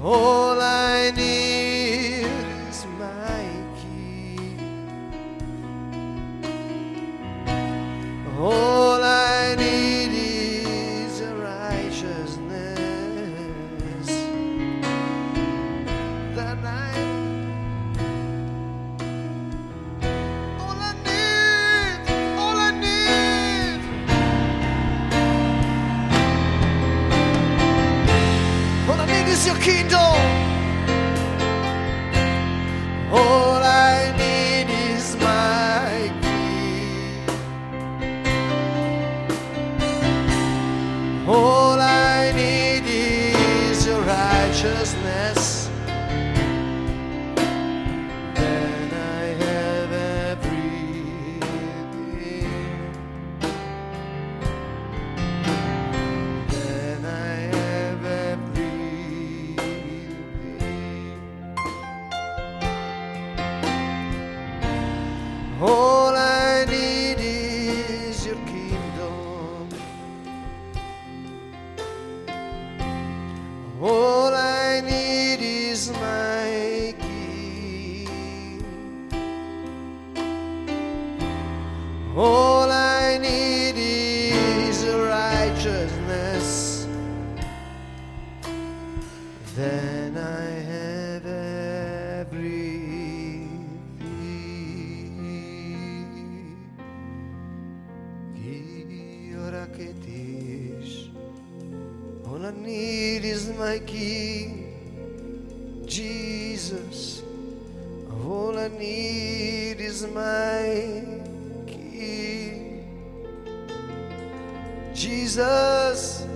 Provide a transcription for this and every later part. All I need is my key. All I need is righteousness that I. Is your kingdom. All I need is my key. All I need is your righteousness. Then I have everything. Then I have everything. All I need is your kingdom. All I need is my key. All I need is your righteousness. Then I have everything. All I need is my key, Jesus. All I need is my key, Jesus.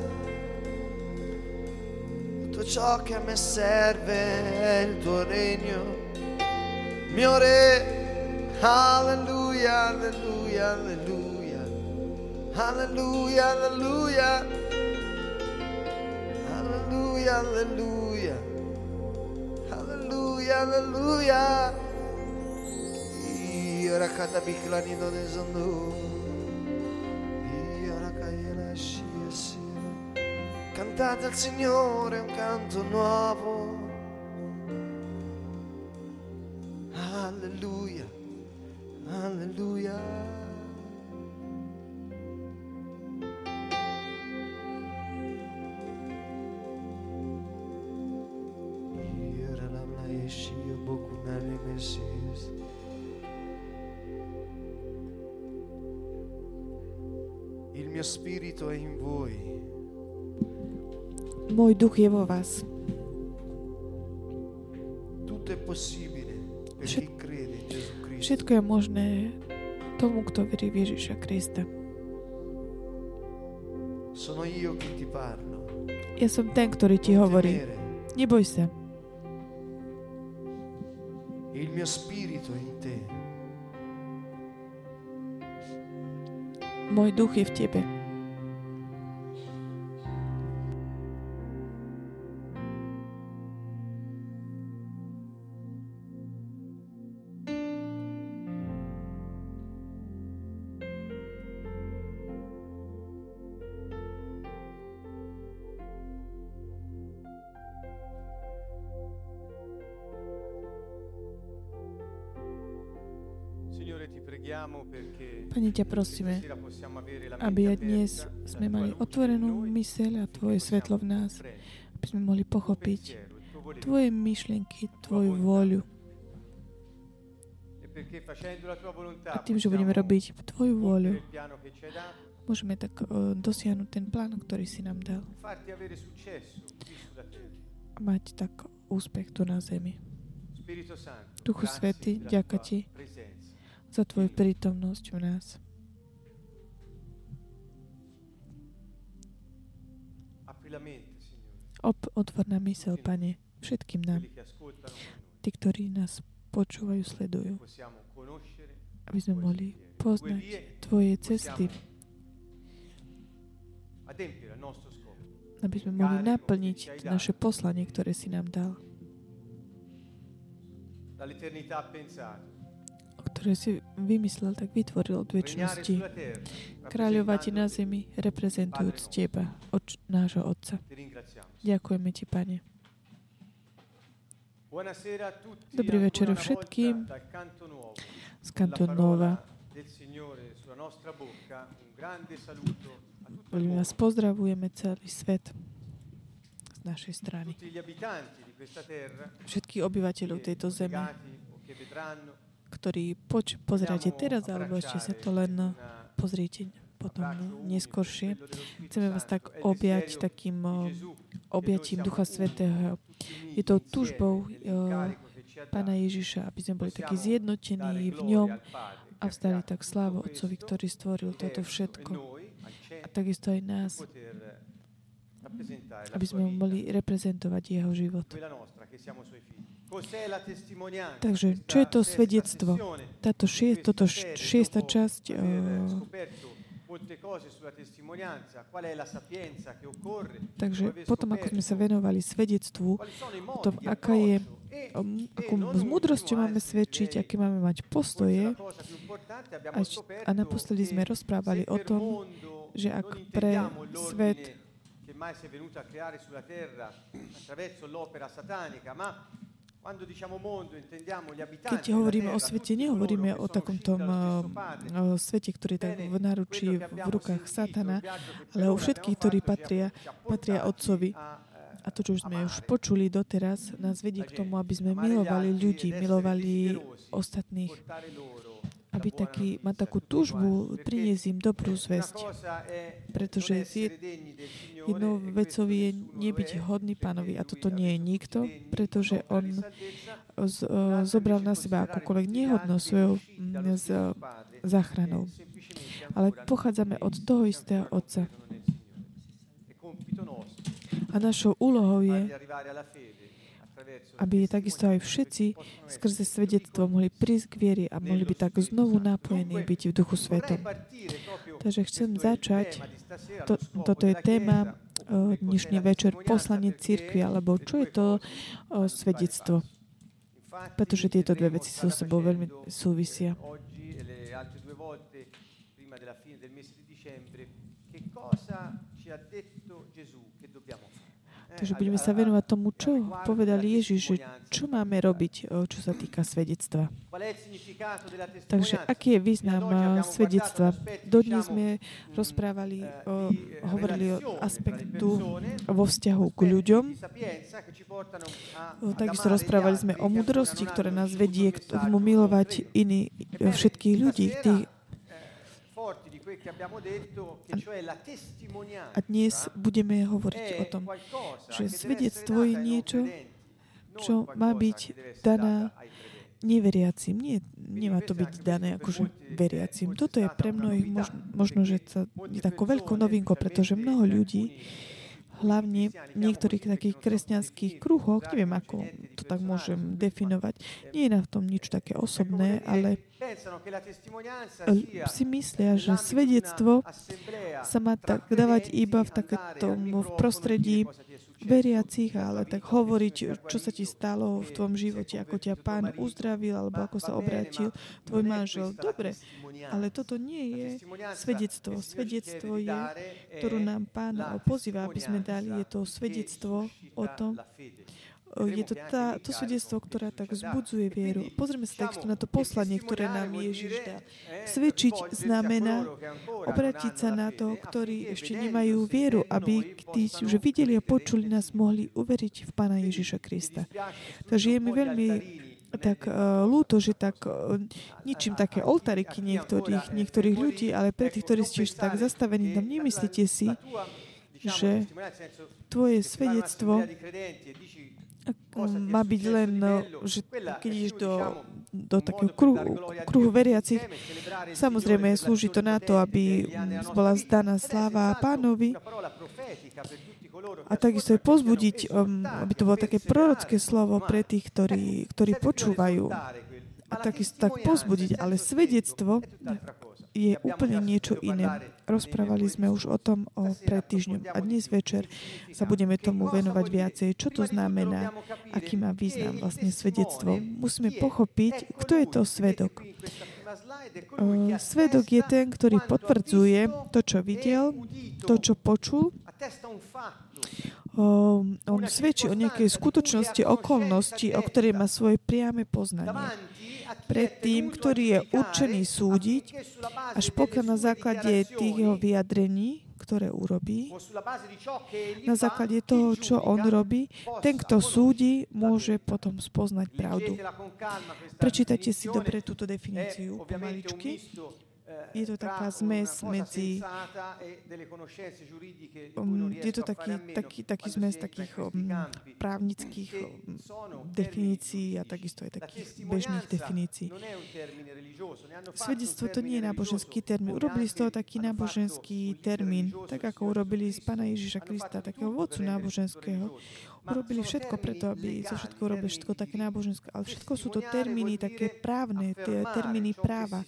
Tutto ciò che a me serve è il tuo regno, mio re. Alleluia, alleluia, alleluia. Hallelujah, hallelujah, hallelujah, hallelujah, hallelujah, hallelujah. Io raccata Biclanino di Zondù, io raccaiela scia sera. Cantate al Signore un canto nuovo. Alleluia, alleluia. Io Boku nelle Messias. Il mio spirito è in voi. Môj duch je vo vás. Tutto è possibile per chi crede in Gesù Cristo. Všetko je možné tomu, kto verí v Ježiša Krista. Sono io che ti parlo. Ja som ten, ktorý ti hovorí. Neboj sa. Il mio spirito è in te. Môj duch je v tebe. Pane, ťa prosíme, aby aj dnes sme mali otvorenú myseľ a Tvoje svetlo v nás, aby sme mohli pochopiť Tvoje myšlienky, Tvoju vôľu. A tým, že budeme robiť Tvoju vôľu, môžeme tak dosiahnuť ten plán, ktorý si nám dal. A mať tak úspech tu na zemi. Duchu Svätý, ďakujem Ti za Tvoju prítomnosť u nás. Otvor nám myseľ, Pane, všetkým nám. Tí, ktorí nás počúvajú, sledujú. Aby sme mohli poznať Tvoje cesty. Aby sme mohli naplniť naše poslanie, ktoré si nám dal. Ktoré si vymyslel, tak vytvoril od večnosti. Kráľovať na zemi, reprezentujúc Teba, nášho Otca. Ďakujeme Ti, Pane. Dobrý večer všetkým z Kantónu Nova. Veľmi vás pozdravujeme celý svet z našej strany. Všetkých obyvateľov tejto zeme, ktorí pozeráte teraz, alebo ešte sa to len pozriete potom neskoršie. Chceme vás tak objať takým objatím Ducha Svätého. Je to túžbou Pána Ježiša, aby sme boli takí zjednotení v ňom a vzdali tak slávu Otcovi, ktorý stvoril toto všetko. A takisto aj nás, aby sme mohli reprezentovať jeho život. Takže, čo je to svedectvo? Toto šiesta časť takže potom, ako sme sa venovali svedectvu o tom, akú s múdrosťou máme svedčiť, aké máme mať postoje a naposledy sme rozprávali o tom, že ak pre svet keď hovoríme o svete, nehovoríme o takomto svete, ktorý tak v náručí v rukách Satana, ale o všetkých, ktorí patria Otcovi. A to, čo sme už počuli doteraz, nás vedie k tomu, aby sme milovali ľudí, milovali ostatných, aby má takú túžbu priniesť im dobrú zvesť. Pretože jednou vecou je nebyť hodný Pánovi. A toto nie je nikto, pretože on zobral na seba akúkoľvek nehodnosť svojou záchranou. Ale pochádzame od toho istého Otca. A našou úlohou je, aby takisto aj všetci skrze svedectvo mohli prísť k viere a mohli byť tak znovu napojení, byť v Duchu Svätom. Takže chcem začať, toto je téma dnešný večer, poslanie cirkvi, alebo čo je to svedectvo. Pretože tieto dve veci so sebou veľmi súvisia. Takže budeme sa venovať tomu, čo povedal Ježiš, čo máme robiť, čo sa týka svedectva. Takže aký je význam svedectva? Dodnes sme hovorili o aspektu vo vzťahu k ľuďom. Takisto rozprávali sme o múdrosti, ktorá nás vedie k tomu milovať všetkých ľudí, tých, a dnes budeme hovoriť o tom, že svedectvo je niečo, čo má byť daná neveriacim. Nemá to byť dané akože veriacim. Toto je pre mnohých možno, že to je takou veľkou novinkou, pretože mnoho ľudí, hlavne v niektorých takých kresťanských kruhoch, neviem, ako to tak môžem definovať, nie je na tom nič také osobné, ale si myslia, že svedectvo sa má tak dávať iba v takéto prostredí veriacich, ale tak hovoriť, čo sa ti stalo v tvojom živote, ako ťa Pán uzdravil, alebo ako sa obrátil tvoj manžel. Dobre, ale toto nie je svedectvo. Svedectvo je, ktorú nám Pán pozýva, aby sme dali, je to svedectvo o tom, je to to svedectvo, ktoré tak vzbudzuje vieru. Pozrieme sa takto na to poslanie, ktoré nám Ježiš dal. Svedčiť znamená obrátiť sa na to, ktorí ešte nemajú vieru, aby tí, že videli a počuli, nás mohli uveriť v Pána Ježiša Krista. Takže je mi veľmi tak ľúto, že tak ničím také oltáriky niektorých ľudí, ale pre tých, ktorí ste tak zastavení, tam nemyslíte si, že tvoje svedectvo má byť len, že keď ideš do takého kruhu veriacich, samozrejme slúži to na to, aby bola zdaná sláva Pánovi a takisto je pozbudiť, aby to bolo také prorocké slovo pre tých, ktorí počúvajú a takisto tak pozbudiť, ale svedectvo je úplne niečo iné. Rozprávali sme už o tom pred týždňom a dnes večer sa budeme tomu venovať viacej. Čo to znamená? Aký má význam vlastne svedectvo? Musíme pochopiť, kto je to svedok. Svedok je ten, ktorý potvrdzuje to, čo videl, to, čo počul, on svedčí o nejakej skutočnosti, okolnosti, o ktorej má svoje priame poznanie. Pred tým, ktorý je určený súdiť, až pokiaľ na základe tých jeho vyjadrení, ktoré urobí, na základe toho, čo on robí, ten, kto súdi, môže potom spoznať pravdu. Prečítajte si dobre túto definíciu pomaličky. Je to taká zmes medzi... Je to taký zmes takých právnických definícií a takisto aj takých bežných definícií. Svedectvo to nie je náboženský termín. Urobili z toho taký náboženský termín, tak ako urobili z Pána Ježiša Krista, takého vodcu náboženského. Urobili všetko preto, aby sa všetko urobili, všetko také náboženské. Ale všetko sú to termíny také právne, termíny práva.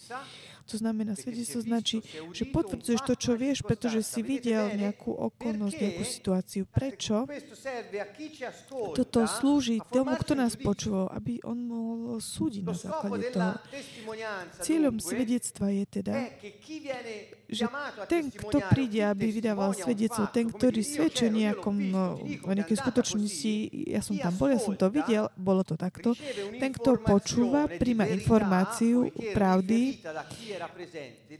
To znamená, svedectvo značí, že potvrdzuješ to, čo vieš, pretože si videl nejakú okolnosť, nejakú situáciu. Prečo? Toto slúži tomu, kto nás počúval, aby on mohol súdiť na základe toho. Cieľom svedectva je teda, že ten, kto príde, aby vydával svedectvo, ten, ktorý svedčí o nejakej skutočnosti, ja som tam bol, ja som to videl, bolo to takto, ten, kto počúva, príjma informáciu pravdy,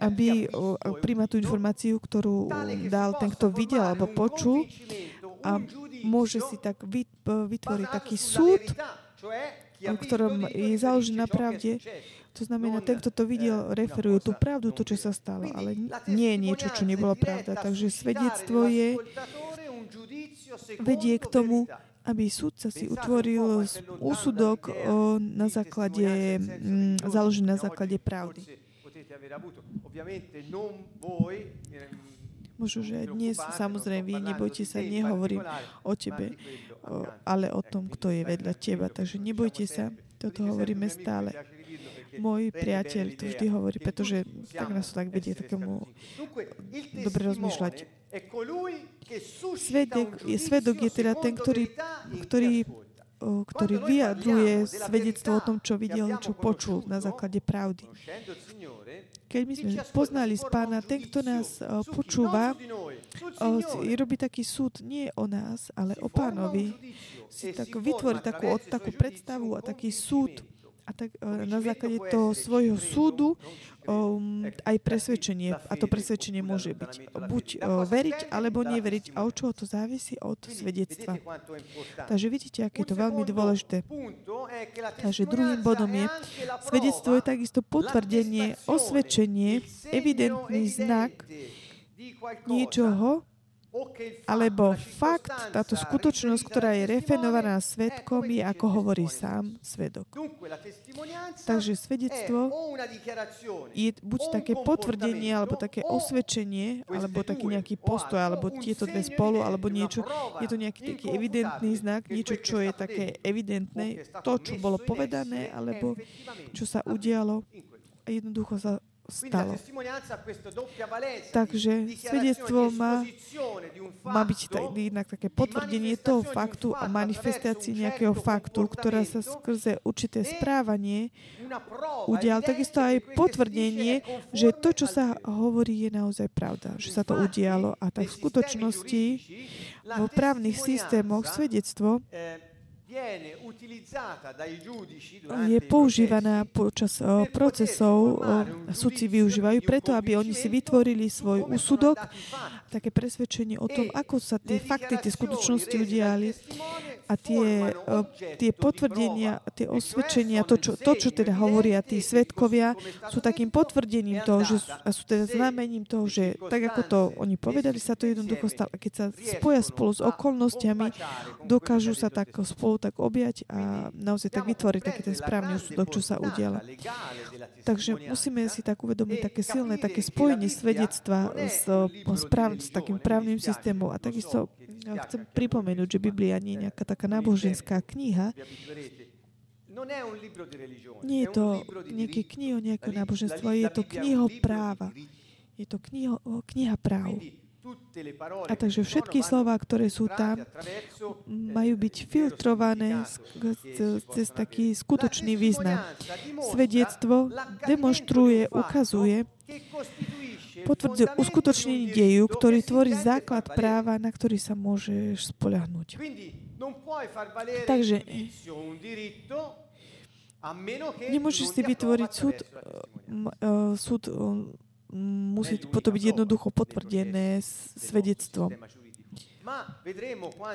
aby príjma tú informáciu, ktorú dal ten, kto videl alebo počul, a môže si tak vytvoriť taký súd, v ktorom je založený na pravde. To znamená, ten, kto to videl, referuje tú pravdu, to, čo sa stalo, ale nie je niečo, čo nebolo pravda. Takže svedectvo je, vedie k tomu, aby súdca si utvoril úsudok na základe, založený na základe pravdy. Možno, že dnes, samozrejme, vy nebojte sa, nehovorím o tebe, ale o tom, kto je vedľa teba. Takže nebojte sa, toto hovoríme stále. Môj priateľ to vždy hovorí, pretože tak nás to tak vedie takému dobre rozmýšľať. Svedok je teda ten, ktorý vyjadruje svedectvo o tom, čo videl, čo počul na základe pravdy. Keď my sme poznali Pána, ten, kto nás počúva, robí taký súd nie o nás, ale o Pánovi. Si tak vytvorí takú predstavu a taký súd a tak na základe toho svojho súdu aj presvedčenie. A to presvedčenie môže byť buď veriť, alebo neveriť. A od čoho to závisí? Od svedectva. Takže vidíte, aké je to veľmi dôležité. Takže druhým bodom je, svedectvo je takisto potvrdenie, osvedčenie, evidentný znak niečoho, alebo fakt, táto skutočnosť, ktorá je referovaná svedkom, je, ako hovorí sám svedok. Takže svedectvo je buď také potvrdenie, alebo také osvedčenie, alebo taký nejaký postoj, alebo tieto dve spolu, alebo niečo. Je to nejaký taký evidentný znak, niečo, čo je také evidentné, to, čo bolo povedané, alebo čo sa udialo. A jednoducho sa stalo. Takže svedectvo má byť jednak také potvrdenie toho faktu a manifestácii nejakého faktu, ktorá sa skrze určité správanie udial. Takisto aj potvrdenie, že to, čo sa hovorí, je naozaj pravda, že sa to udialo. A tak v skutočnosti vo právnych systémoch svedectvo je používaná počas procesov, sudci využívajú preto, aby oni si vytvorili svoj úsudok, také presvedčenie o tom, ako sa tie fakty, tie skutočnosti udiali, a tie potvrdenia, tie osvedčenia, to, čo teda hovoria tí svedkovia, sú takým potvrdením toho, a sú teda znamením toho, že tak, ako to oni povedali, sa to jednoducho stalo. Keď sa spoja spolu s okolnostiami, dokážu sa tak spolu tak objať a naozaj tak vytvoriť taký ten správny úsudok, čo sa udialo. Takže musíme si tak uvedomiť také silné, také spojenie svedectva s takým právnym systémom. A takisto chcem pripomenúť, že Biblia nie je nejaká taká náboženská kniha, nie je to nejaké kniho nejakého náboženstva, je to kniho práva. Je to kniha práv. A takže všetky slová, ktoré sú tam, majú byť filtrované cez taký skutočný význam. Svedectvo demonstruje, ukazuje, potvrdzil uskutočnenie deju, ktorý tvorí základ práva, na ktorý sa môžeš spoľahnúť. Takže nemôžeš si vytvoriť súd musí potom byť jednoducho potvrdené svedectvom.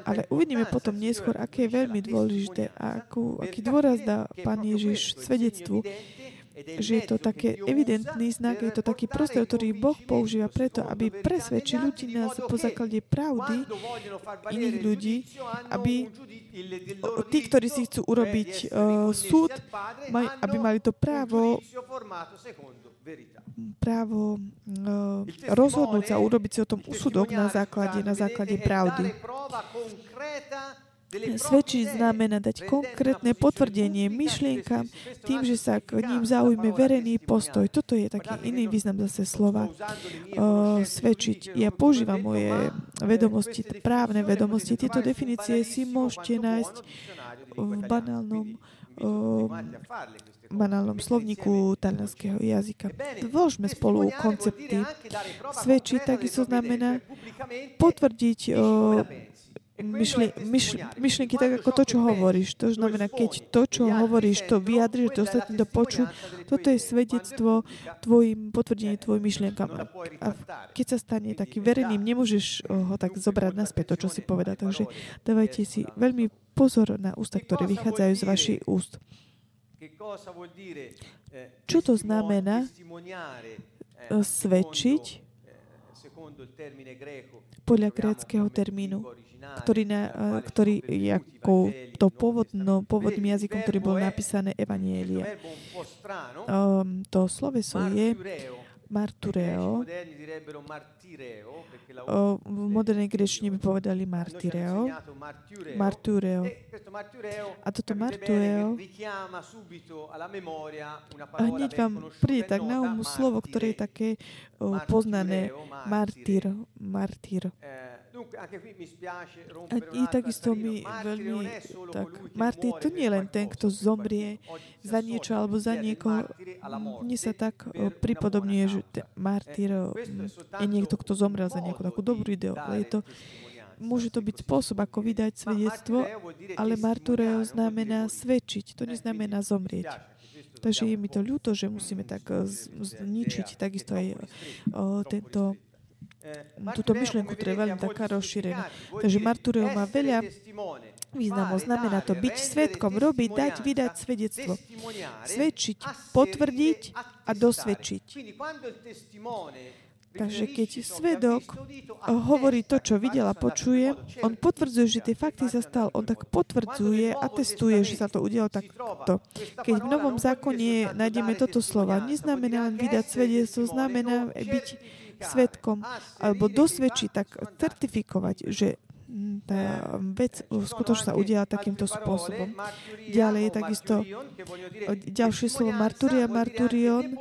Ale uvidíme potom neskôr, aké je veľmi dôležité a aký dôraz dá Pán Ježiš svedectvu, že je to také evidentný znak, je to taký prostor, ktorý Boh používa preto, aby presvedčil ľudí na základe pravdy iných ľudí, aby tí, ktorí si chcú urobiť súd, aby mali to právo rozhodnúť sa, urobiť si o tom úsudok na základe pravdy. Svedčiť znamená dať konkrétne potvrdenie myšlienkam tým, že sa k ním zaujme verejný postoj. Toto je taký iný význam zase slova svedčiť. Ja používam moje vedomosti, právne vedomosti. Tieto definície si môžete nájsť v banálnom slovníku talianského jazyka. Vložme spolu koncepty. Svedčiť takisto znamená potvrdiť myšlienky tak ako to, čo hovoríš. To znamená, keď to, čo hovoríš, to vyjadriš, to ostatní to počuť, toto je svedectvo tvojim potvrdenie tvojim myšlienkam. A keď sa stane takým verejným, nemôžeš ho tak zobrať naspäť, to, čo si povedal. Takže dávajte si veľmi pozor na ústa, ktoré vychádzajú z vašich úst. Čo to znamená svedčiť? Podľa gréckeho termínu, ktorý je ako to pôvodným jazykom, ktorý bol napísané Evanielia. To sloveso je martyreo. V modernej gréčtine by povedali martyreo. Martyreo. A toto martyreo hneď vám príde tak na umu slovo, ktoré je také poznané martyr. Martyr. A i takisto mi veľmi tak. Martýr to nie je len ten, kto zomrie za niečo alebo za niekoho. Mne sa tak pripodobňuje, že martýr je niekto, kto zomrel za nejakú takú dobrú ideu. Ale je to, môže to byť spôsob, ako vydať svedectvo, ale martýreo znamená svedčiť. To neznamená zomrieť. Takže je mi to ľúto, že musíme tak zničiť takisto aj túto myšlienku, ktorá je veľmi taká rozšírená. Takže martyreo má veľa významov. Znamená to byť svedkom, robiť, dať, vydať svedectvo. Svedčiť, potvrdiť a dosvedčiť. Takže keď svedok hovorí to, čo videl a počuje, on potvrdzuje, že tie fakty sa stal, on tak potvrdzuje a testuje, že sa to udialo takto. Keď v Novom zákone nájdeme toto slova, neznamená len vydať svedectvo, znamená byť svedkom alebo dosvedčiť, tak certifikovať, že tá vec skutočne sa udiala takýmto spôsobom. Ďalej je takisto ďalšie slovo martyria, martyrion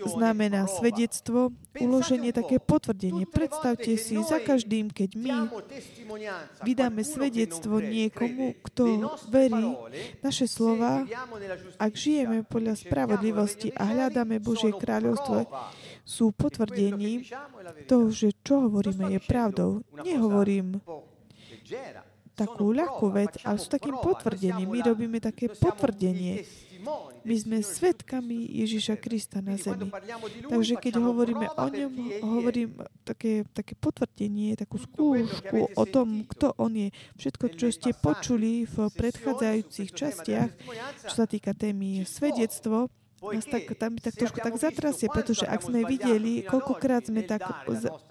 znamená svedectvo, uloženie, také potvrdenie. Predstavte si, za každým, keď my vydáme svedectvo niekomu, kto verí, naše slova, ak žijeme podľa spravodlivosti a hľadáme Božie kráľovstvo, sú potvrdením toho, že čo hovoríme je pravdou. Nehovorím takú ľahkú vec, ale sú takým potvrdením. My robíme také potvrdenie. My sme svedkami Ježiša Krista na zemi. Takže keď hovoríme o ňom, hovorím také potvrdenie, takú skúšku o tom, kto on je. Všetko, čo ste počuli v predchádzajúcich častiach, čo sa týka témy svedectvo, nás tak trošku tak zatrasie, pretože ak sme videli, koľkokrát sme tak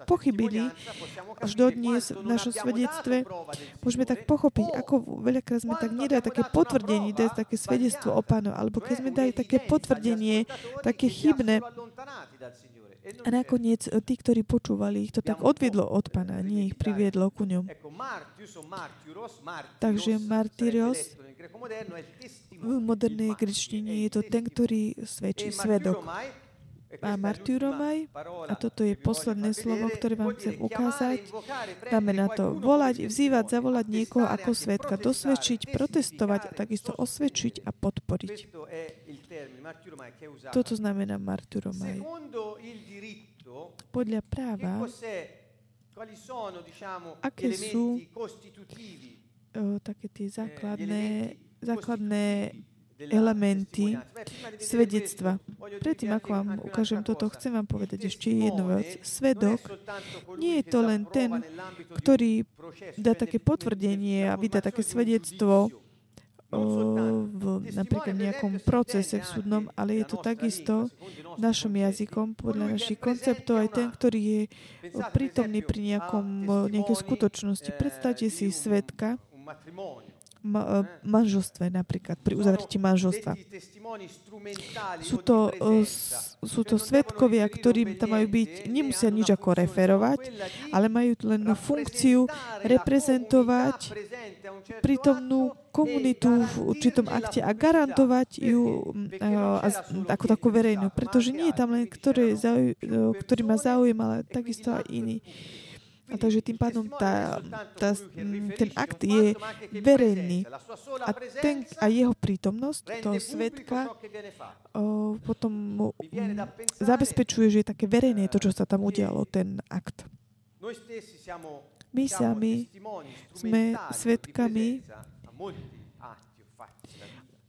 pochybili až dodnes v našom svedectve, môžeme tak pochopiť, ako veľakrát sme tak nedali také potvrdenie, dať také svedectvo o Pánu, alebo keď sme dali také potvrdenie, také chybné, a nakoniec tí, ktorí počúvali, ich to tak odviedlo od Pána, nie ich priviedlo ku ňom. Takže martyrios v modernej gréčtine je to ten, ktorý svedčí, svedok. martýrovej. A toto je posledné slovo, ktoré vám chcem ukázať. Znamená to volať, vzývať, zavolať niekoho ako svedka, dosvedčiť, protestovať, takisto osvedčiť a podporiť. Toto znamená martýrovej. Podľa práva, aké sú také tie základné elementy svedectva. Predtým, ako vám ukážem toto, chcem vám povedať ešte jednu vec. Svedok nie je to len ten, ktorý dá také potvrdenie a vydá také svedectvo v napríklad nejakom procese v súdnom, ale je to takisto našom jazykom, podľa našich konceptov, aj ten, ktorý je prítomný pri nejakej skutočnosti. Predstavte si svedka manželstve napríklad, pri uzavretí manželstva. Sú to svedkovia, ktorí tam majú byť, nemusia nič ako referovať, ale majú len funkciu reprezentovať prítomnú komunitu v určitom akte a garantovať ju ako takú verejnú, pretože nie je tam len ktorý má záujem, ale takisto aj iný. A takže tým pádom ten akt je verejný a jeho prítomnosť toho svedka potom zabezpečuje, že je také verejné to, čo sa tam udialo, ten akt. My sami sme svedkami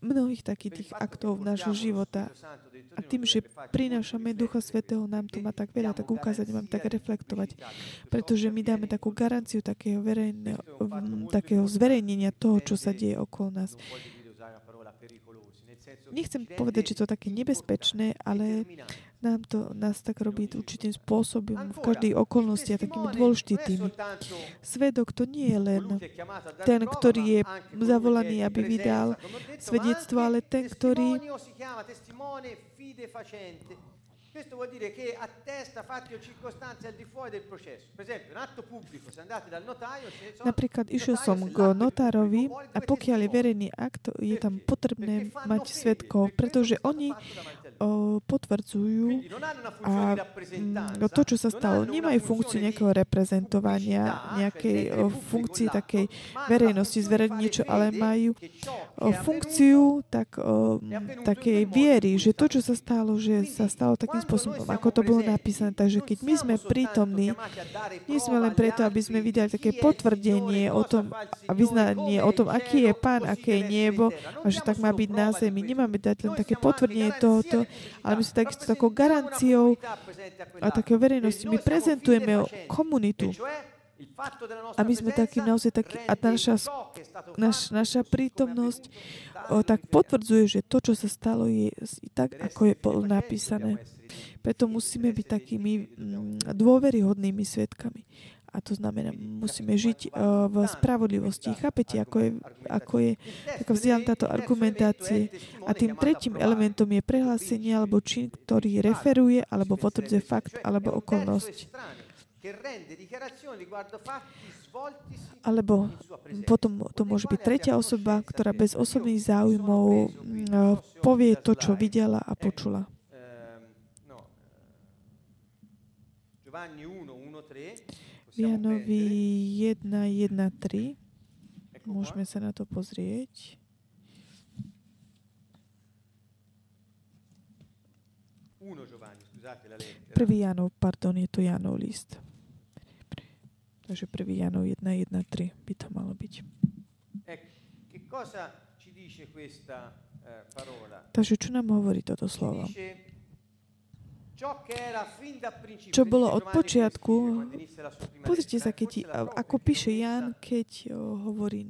mnohých takých tých aktov nášho života. A tým, že prinášame Ducha Svätého, nám tu má tak veľa, tak ukázať, mám tak reflektovať. Pretože my dáme takú garanciu takého zverejnenia toho, čo sa deje okolo nás. Nechcem povedať, že to je také nebezpečné, ale nás tak robí určitým spôsobom v každej okolnosti a takými dôležitými. Svedok to nie je len ten, ktorý je zavolaný, aby vydal svedectvo, ale ten, ktorý questo vuol dire che attesta fatti o circostanze al di fuori del processo. Per esempio, un atto pubblico, se andate dal notaio, napríklad išiel som k notárovi a pokiaľ je verejný akt, je tam potrebné mať svedkov, pretože oni potvrdzujú a to, čo sa stalo. Nemajú funkciu nejakého reprezentovania, nejakej funkcie takej verejnosti, zverejniť niečo, ale majú funkciu takej viery, že to, čo sa stalo, takým spôsobom, ako to bolo napísané. Takže keď my sme prítomní, nie sme len preto, aby sme videli také potvrdenie o tom a vyznanie o tom, aký je Pán, aké je nebo a že tak má byť na zemi. Nemáme dať len také potvrdenie tohoto, ale my sme takisto takou garanciou a takého verejnosti. My prezentujeme komunitu. A my sme takí naozaj takí a naša prítomnosť tak potvrdzuje, že to, čo sa stalo, je tak, ako je bolo napísané. Preto musíme byť takými dôveryhodnými svedkami. A to znamená, musíme žiť v spravodlivosti. Chápete, ako je taká vzdialená táto argumentácia. A tým tretím elementom je prehlásenie alebo čin, ktorý referuje alebo potvrdzuje fakt alebo okolnosť. Alebo potom to môže byť tretia osoba, ktorá bez osobných záujmov povie to, čo videla a počula. V Jánovi 1.1.3 môžeme sa na to pozrieť. Prvý Jánov, pardon, je to Jánov list. Takže 1. Janov 1.1.3 by to malo byť. Takže čo nám hovorí toto slovo? Čo bolo od počiatku, pozrite sa, ako píše Ján, keď hovorí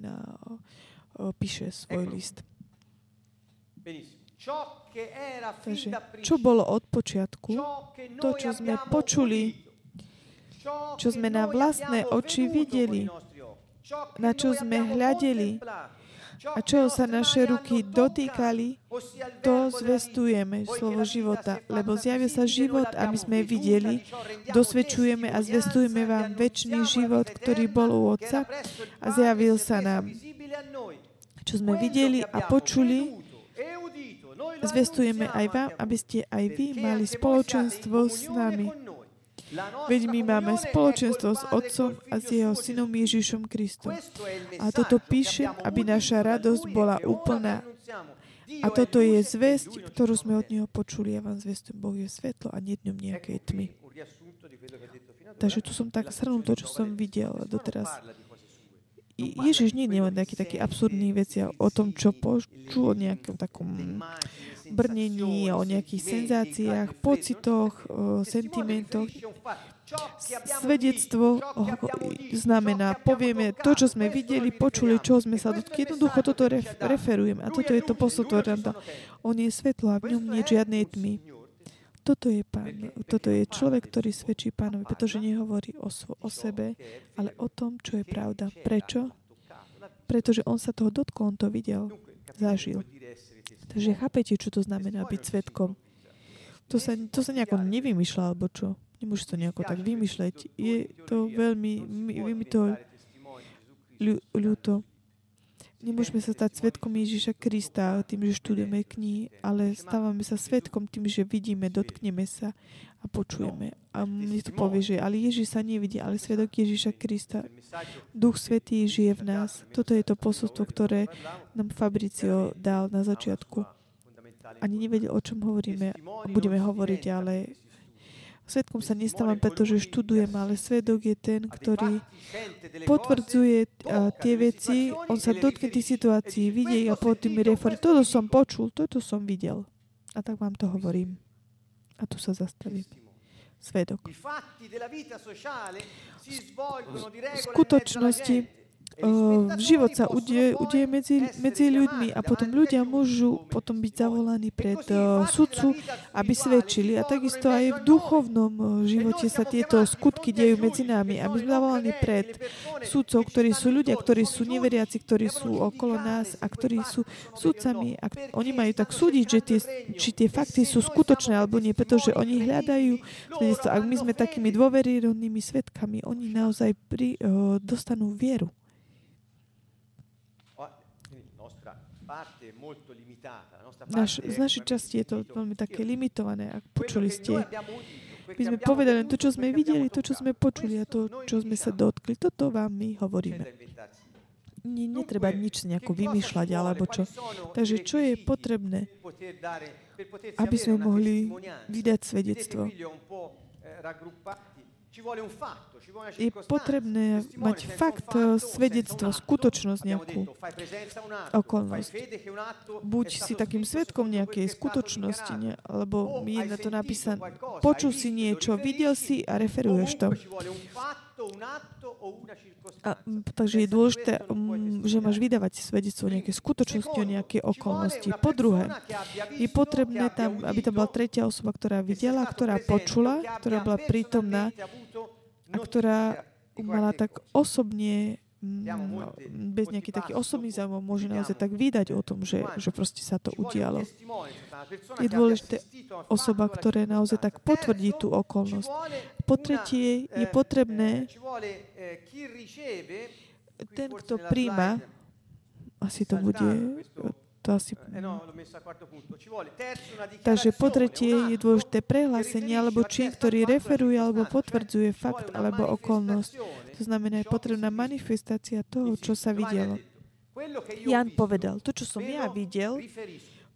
píše svoj list. Takže čo bolo od počiatku, to, čo sme počuli, čo sme na vlastné oči videli, na čo sme hľadeli a čoho sa naše ruky dotýkali, to zvestujeme, slovo života, lebo zjavil sa život a my sme videli, dosvedčujeme a zvestujeme vám večný život, ktorý bol u Otca a zjavil sa nám. Čo sme videli a počuli, Zvestujeme aj vám, aby ste aj vy mali spoločenstvo s nami. Veď my máme spoločenstvo s Otcom a s Jeho Synom Ježišom Kristom. A toto píšem, aby naša radosť bola úplná. A toto je zvesť, ktorú sme od Neho počuli. Ja vám zvestujem, Boh je svetlo a nie dňom nejakej tmy. Takže tu som tak shrnul to, čo som videl doteraz. Ježiš nie je len taký absurdný veci o tom, čo počul, o nejakom takom brnení, o nejakých senzáciách, pocitoch, sentimentoch. Svedectvo znamená, povieme to, čo sme videli, počuli, čo sme sa dotkli. Jednoducho toto referujem. A toto je to posolstvo. On je svetlo a v ňom nie je žiadnej tmy. Toto je Pán. Toto je človek, ktorý svedčí Pánovi, pretože nehovorí o sebe, ale o tom, čo je pravda. Prečo? Pretože on sa toho dotkol, on to videl, zažil. Takže chápete, čo to znamená byť svedkom. To sa nejako nevymýšľa, alebo čo? Nemôžete to nejako tak vymýšľať. Je to veľmi ľúto. Nemôžeme sa stať svedkom Ježiša Krista tým, že študujeme knihy, ale stávame sa svedkom tým, že vidíme, dotkneme sa a počujeme. A mne to povie, že ale Ježiš sa nevidí, ale svedok Ježiša Krista. Duch Svätý žije v nás. Toto je to posolstvo, ktoré nám Fabricio dal na začiatku. Ani nevedel, o čom hovoríme, budeme hovoriť, ale svedkom sa nestávam, pretože študujem, ale svedok je ten, ktorý potvrdzuje tie veci, on sa dotkne tých situácií, vidie a potom mi referuje. Toto som počul, toto som videl. A tak vám to hovorím. A tu sa zastavím. Svedok. V skutočnosti život sa udeje medzi ľuďmi a potom ľudia môžu potom byť zavolaní pred sudcu, aby svedčili. A takisto aj v duchovnom živote sa tieto skutky dejú medzi nami, aby sme zavolaní pred sudcov, ktorí sú ľudia, ktorí sú neveriaci, ktorí sú okolo nás a ktorí sú sudcami. A oni majú tak súdiť, že či tie fakty sú skutočné alebo nie, pretože oni hľadajú svedectvo. Ak my sme takými dôveryhodnými svedkami, oni naozaj dostanú vieru. Z našej časti je to veľmi také limitované, ak počuli ste. My sme povedali to, čo sme videli, to, čo sme počuli a to, čo sme sa dotkli. Toto vám my hovoríme. Netreba nič nejako vymýšľať, alebo čo. Takže čo je potrebné, aby sme mohli vydať svedectvo? Je potrebné mať fakt, svedectvo, skutočnosť nejakú okolnosť. Buď si takým svedkom nejakej skutočnosti, alebo je na to napísané, počul si niečo, videl si a referuješ to. Takže je dôležité, že máš vydávať svedectvo o nejakej skutočnosti, o nejakej okolnosti. Po druhé, je potrebné tam, aby to bola tretia osoba, ktorá videla, ktorá počula, ktorá bola prítomná a ktorá mala tak osobne, bez nejaký taký osobný záujem, môže naozaj tak vydať o tom, že proste sa to udialo. Je dôležité osoba, ktorá naozaj tak potvrdí tú okolnosť. Po tretie, je potrebné ten, kto príjma, asi to bude... To asi... Takže po tretie je dôležité prehlásenie alebo čin, ktorý referuje alebo potvrdzuje fakt alebo okolnosť. To znamená, je potrebná manifestácia toho, čo sa videlo. Ján povedal, to, čo som ja videl,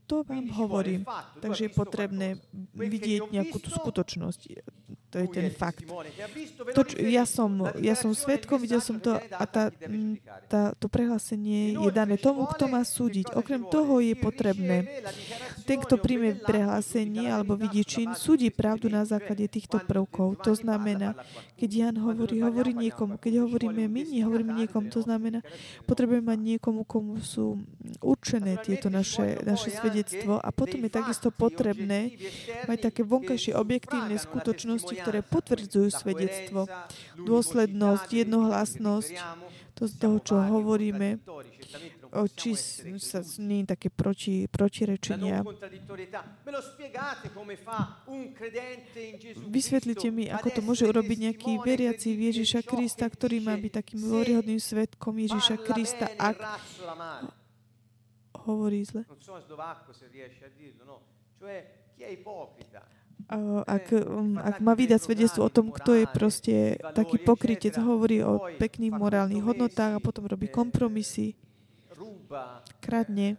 to vám hovorím. Takže je potrebné vidieť nejakú tú skutočnosť. To je ten fakt. Ja som svedkom, videl som to a to prehlásenie je dané tomu, kto má súdiť. Okrem toho je potrebné. Ten, kto príjme prehlásenie alebo vidí čin, súdi pravdu na základe týchto prvkov. To znamená, keď Ján hovorí niekomu. Keď hovoríme my, nehovoríme niekomu. To znamená, potrebujeme mať niekomu, komu sú určené tieto naše svedectvá. A potom je takisto potrebné mať také vonkajšie objektívne skutočnosti, ktoré potvrdzujú svedectvo. Dôslednosť, jednohlasnosť, to z toho, čo hovoríme, či sa nie také protirečenia. Vysvetlite mi, ako to môže urobiť nejaký veriaci Ježiša Krista, ktorý má byť takým dôveryhodným svedkom Ježiša Krista, ak hovorí zle. Ak má vydať svedectvo o tom, kto je proste taký pokrytec, hovorí o pekných morálnych hodnotách a potom robí kompromisy, kradne,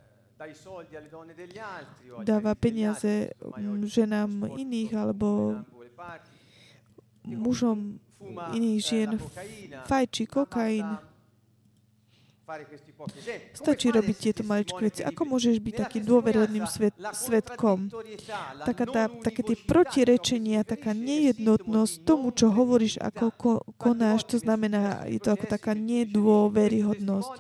dáva peniaze ženám iných alebo mužom iných žien, fajčí, kokain. Stačí robiť tieto maličké veci. Ako môžeš byť takým dôverodným svedkom? Také tie protirečenia, taká nejednotnosť tomu, čo hovoríš, ako konáš, to znamená, je to ako taká nedôveryhodnosť.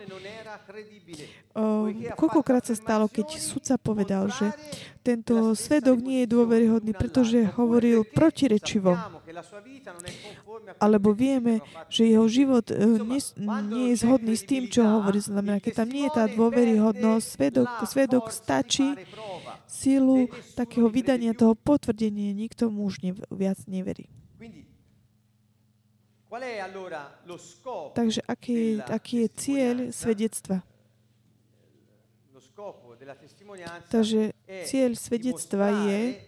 Koľkokrát sa stalo, keď sudca povedal, že tento svedok nie je dôveryhodný, pretože hovoril protirečivo. Alebo vieme, že jeho život nie je zhodný s tým, čo hovorí. Znamená, keď tam nie je tá dôveryhodnosť, svedok stačí silu takého vydania toho potvrdenia. Nikto mu už viac neverí. Takže aký je cieľ svedectva? Takže cieľ svedectva je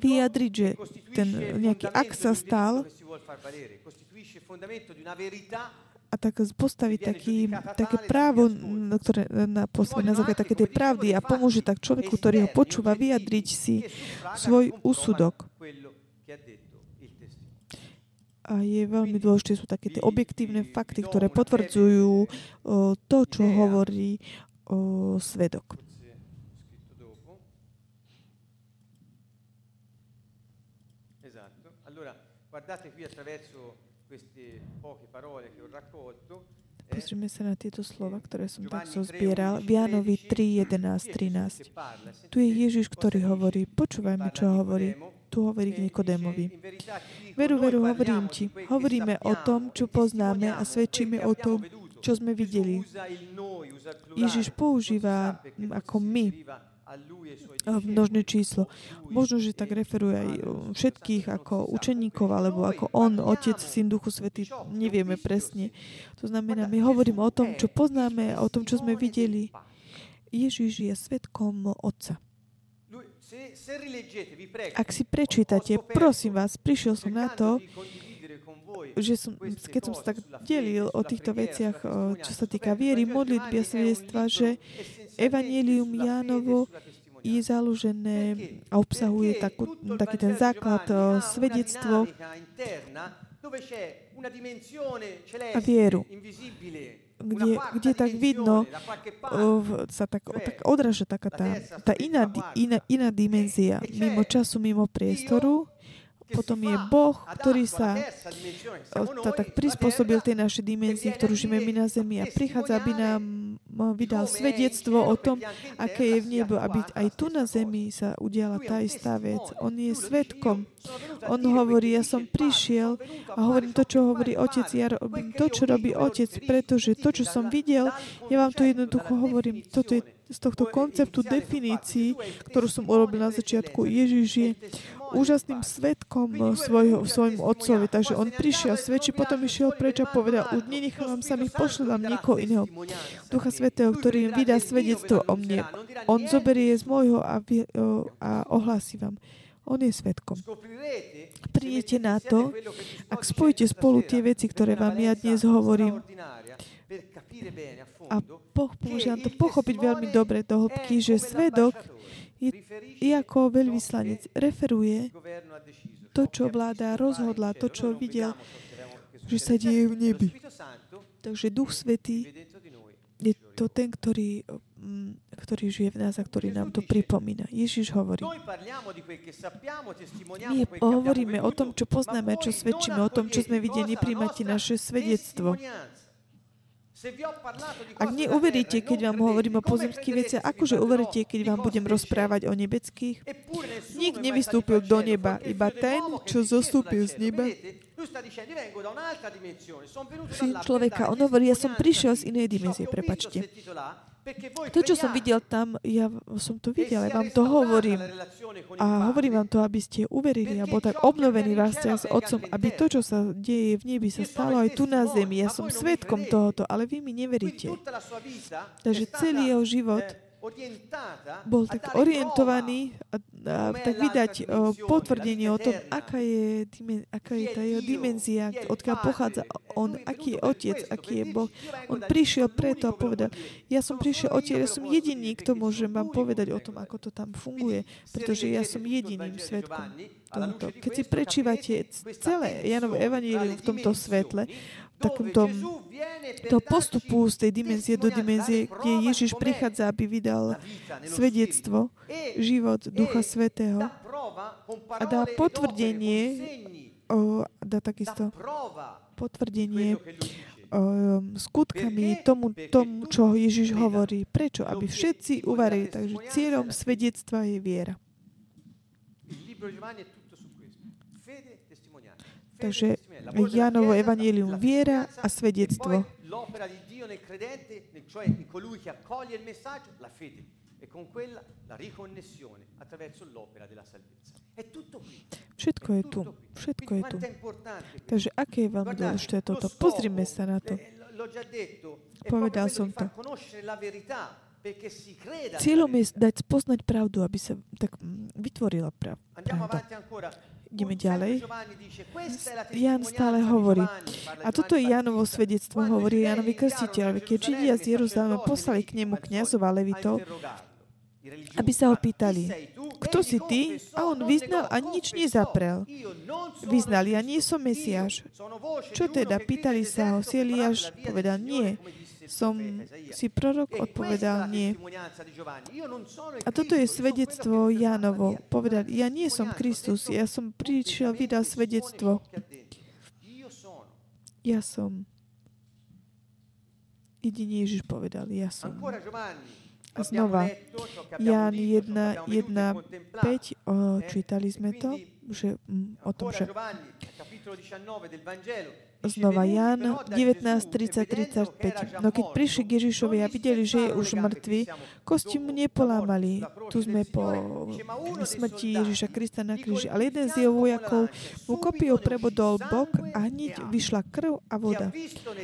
vyjadriť, že ten nejaký akt sa stal a tak postaviť také právo, ktoré na základe také tej pravdy a pomôže tak človeku, ktorý ho počúva, vyjadriť si svoj úsudok. A je veľmi dôležité, sú také tie objektívne fakty, ktoré potvrdzujú to, čo hovorí svedok. Pozrime sa na tieto slova, ktoré som tak zozbieral. V Jánovi 3.11.13. Tu je Ježiš, ktorý hovorí, počúvajme, čo hovorí. Tu hovorí k Nikodémovi. Veru, veru, hovorím ti. Hovoríme o tom, čo poznáme a svedčíme o tom, čo sme videli. Ježiš používa ako my množné číslo. Možno, že tak referuje aj všetkých ako učeníkov, alebo ako on, Otec, Syn, Duchu Svätý, nevieme presne. To znamená, my hovoríme o tom, čo poznáme, o tom, čo sme videli. Ježiš je svedkom Otca. Ak si prečítate, prosím vás, prišiel som na to, že keď som sa tak delil o týchto veciach, čo sa týka viery, modlitby a svedectva, že Evanjelium Jánovo je založené a obsahuje taký ten základ svedectvo a vieru. Kde tak vidno, sa tak odráža taká tá iná dimenzia mimo času, mimo priestoru. Potom je Boh, ktorý sa tak prispôsobil tej našej dimenzii, ktorú žijeme my na zemi a prichádza, aby nám vydal svedectvo o tom, aké je v nebu, aby aj tu na zemi sa udiala tá istá vec. On je svedkom. On hovorí, ja som prišiel a hovorím to, čo hovorí Otec, ja robím to, čo robí Otec, pretože to, čo som videl, ja vám to jednoducho hovorím. Toto je z tohto konceptu definícií, ktorú som urobil na začiatku. Ježiš je úžasným svedkom svojmu otcovi, takže on prišiel, svedčí, potom išiel preč a povedal, už nenechám vám samých, pošlem vám niekoho iného. Ducha Svätého, ktorý im vydá svedectvo o mne. On zoberie z môjho a ohlási vám. On je svedkom. Prídete na to, ak spojíte spolu tie veci, ktoré vám ja dnes hovorím, a pomôže nám to pochopiť veľmi dobre do hĺbky, že svedok je ako veľvyslanec, referuje to, čo vláda rozhodla, to, čo videl, že sa deje v nebi. Takže Duch Svätý je to ten, ktorý žije v nás a ktorý nám to pripomína. Ježiš hovorí, my hovoríme o tom, čo poznáme, čo svedčíme, o tom, čo sme videli, nepríjmate naše svedectvo. Ak neuveríte, keď vám hovorím o pozemských veciach, akože uveríte, keď vám budem rozprávať o nebeckých? Nik nevystúpil do neba, iba ten, čo zostúpil z neba. Syn človeka, on hovorí, ja som prišiel z inej dimenzie, prepačte. To, čo som videl tam, ja som to videl, ja vám to hovorím. A hovorím vám to, aby ste uverili, alebo tak obnovení vás s Otcom, aby to, čo sa deje v nebi, sa stalo aj tu na zemi. Ja som svedkom tohoto, ale vy mi neveríte. Takže celý jeho život bol tak orientovaný a tak vydať potvrdenie o tom, aká je tá jeho dimenzia, odkiaľ pochádza on, aký je otec, aký je Boh. On prišiel preto a povedal, ja som prišiel otec, ja som jediný, kto môžem vám povedať o tom, ako to tam funguje, pretože ja som jediným svetkom tohoto. Keď si prečívate celé Janovo evanjelium v tomto svetle, takomto postupu z tej dimenzie do dimenzie, kde Ježiš prichádza, aby vydal svedectvo, život Ducha Svätého a dá potvrdenie skutkami tomu, čo Ježiš hovorí. Prečo? Aby všetci uverili. Takže cieľom svedectva je viera. Takže Jánovo evanjelium, viera a svedectvo. Všetko je tu. Takže aké je veľmi dôležité toto? Pozrime sa na to. Povedal som to. Cieľom je dať poznať pravdu, aby sa tak vytvorila pravda. Ideme ďalej. Ján stále hovorí. A toto je Jánovo svedectvo, hovorí Jánovi Krstiteľovi. Keď Židia z Jeruzalema poslali k nemu kňazov a levitov, aby sa ho pýtali, kto si ty? A on vyznal a nič nezaprel. Vyznal, ja nie som Mesiáš. Čo teda? Pýtali sa ho, si Eliáš? Povedal, nie. Si prorok? Odpovedal, nie. A toto je svedectvo Jánovo. Povedal, ja nie som Kristus, ja som prišiel, vydal svedectvo. Ja som. Jediný Ježiš povedal, ja som. A znova, Ján 1.5, čítali sme to, že o tom, že znova Ján 19.30-35. No keď prišli k Ježišovi a videli, že je už mŕtvy, kosti mu nepolámali. Tu sme po smrti Ježiša Krista na kríži. Ale jeden z jeho vojakov mu kopijou prebodol bok a hneď vyšla krv a voda.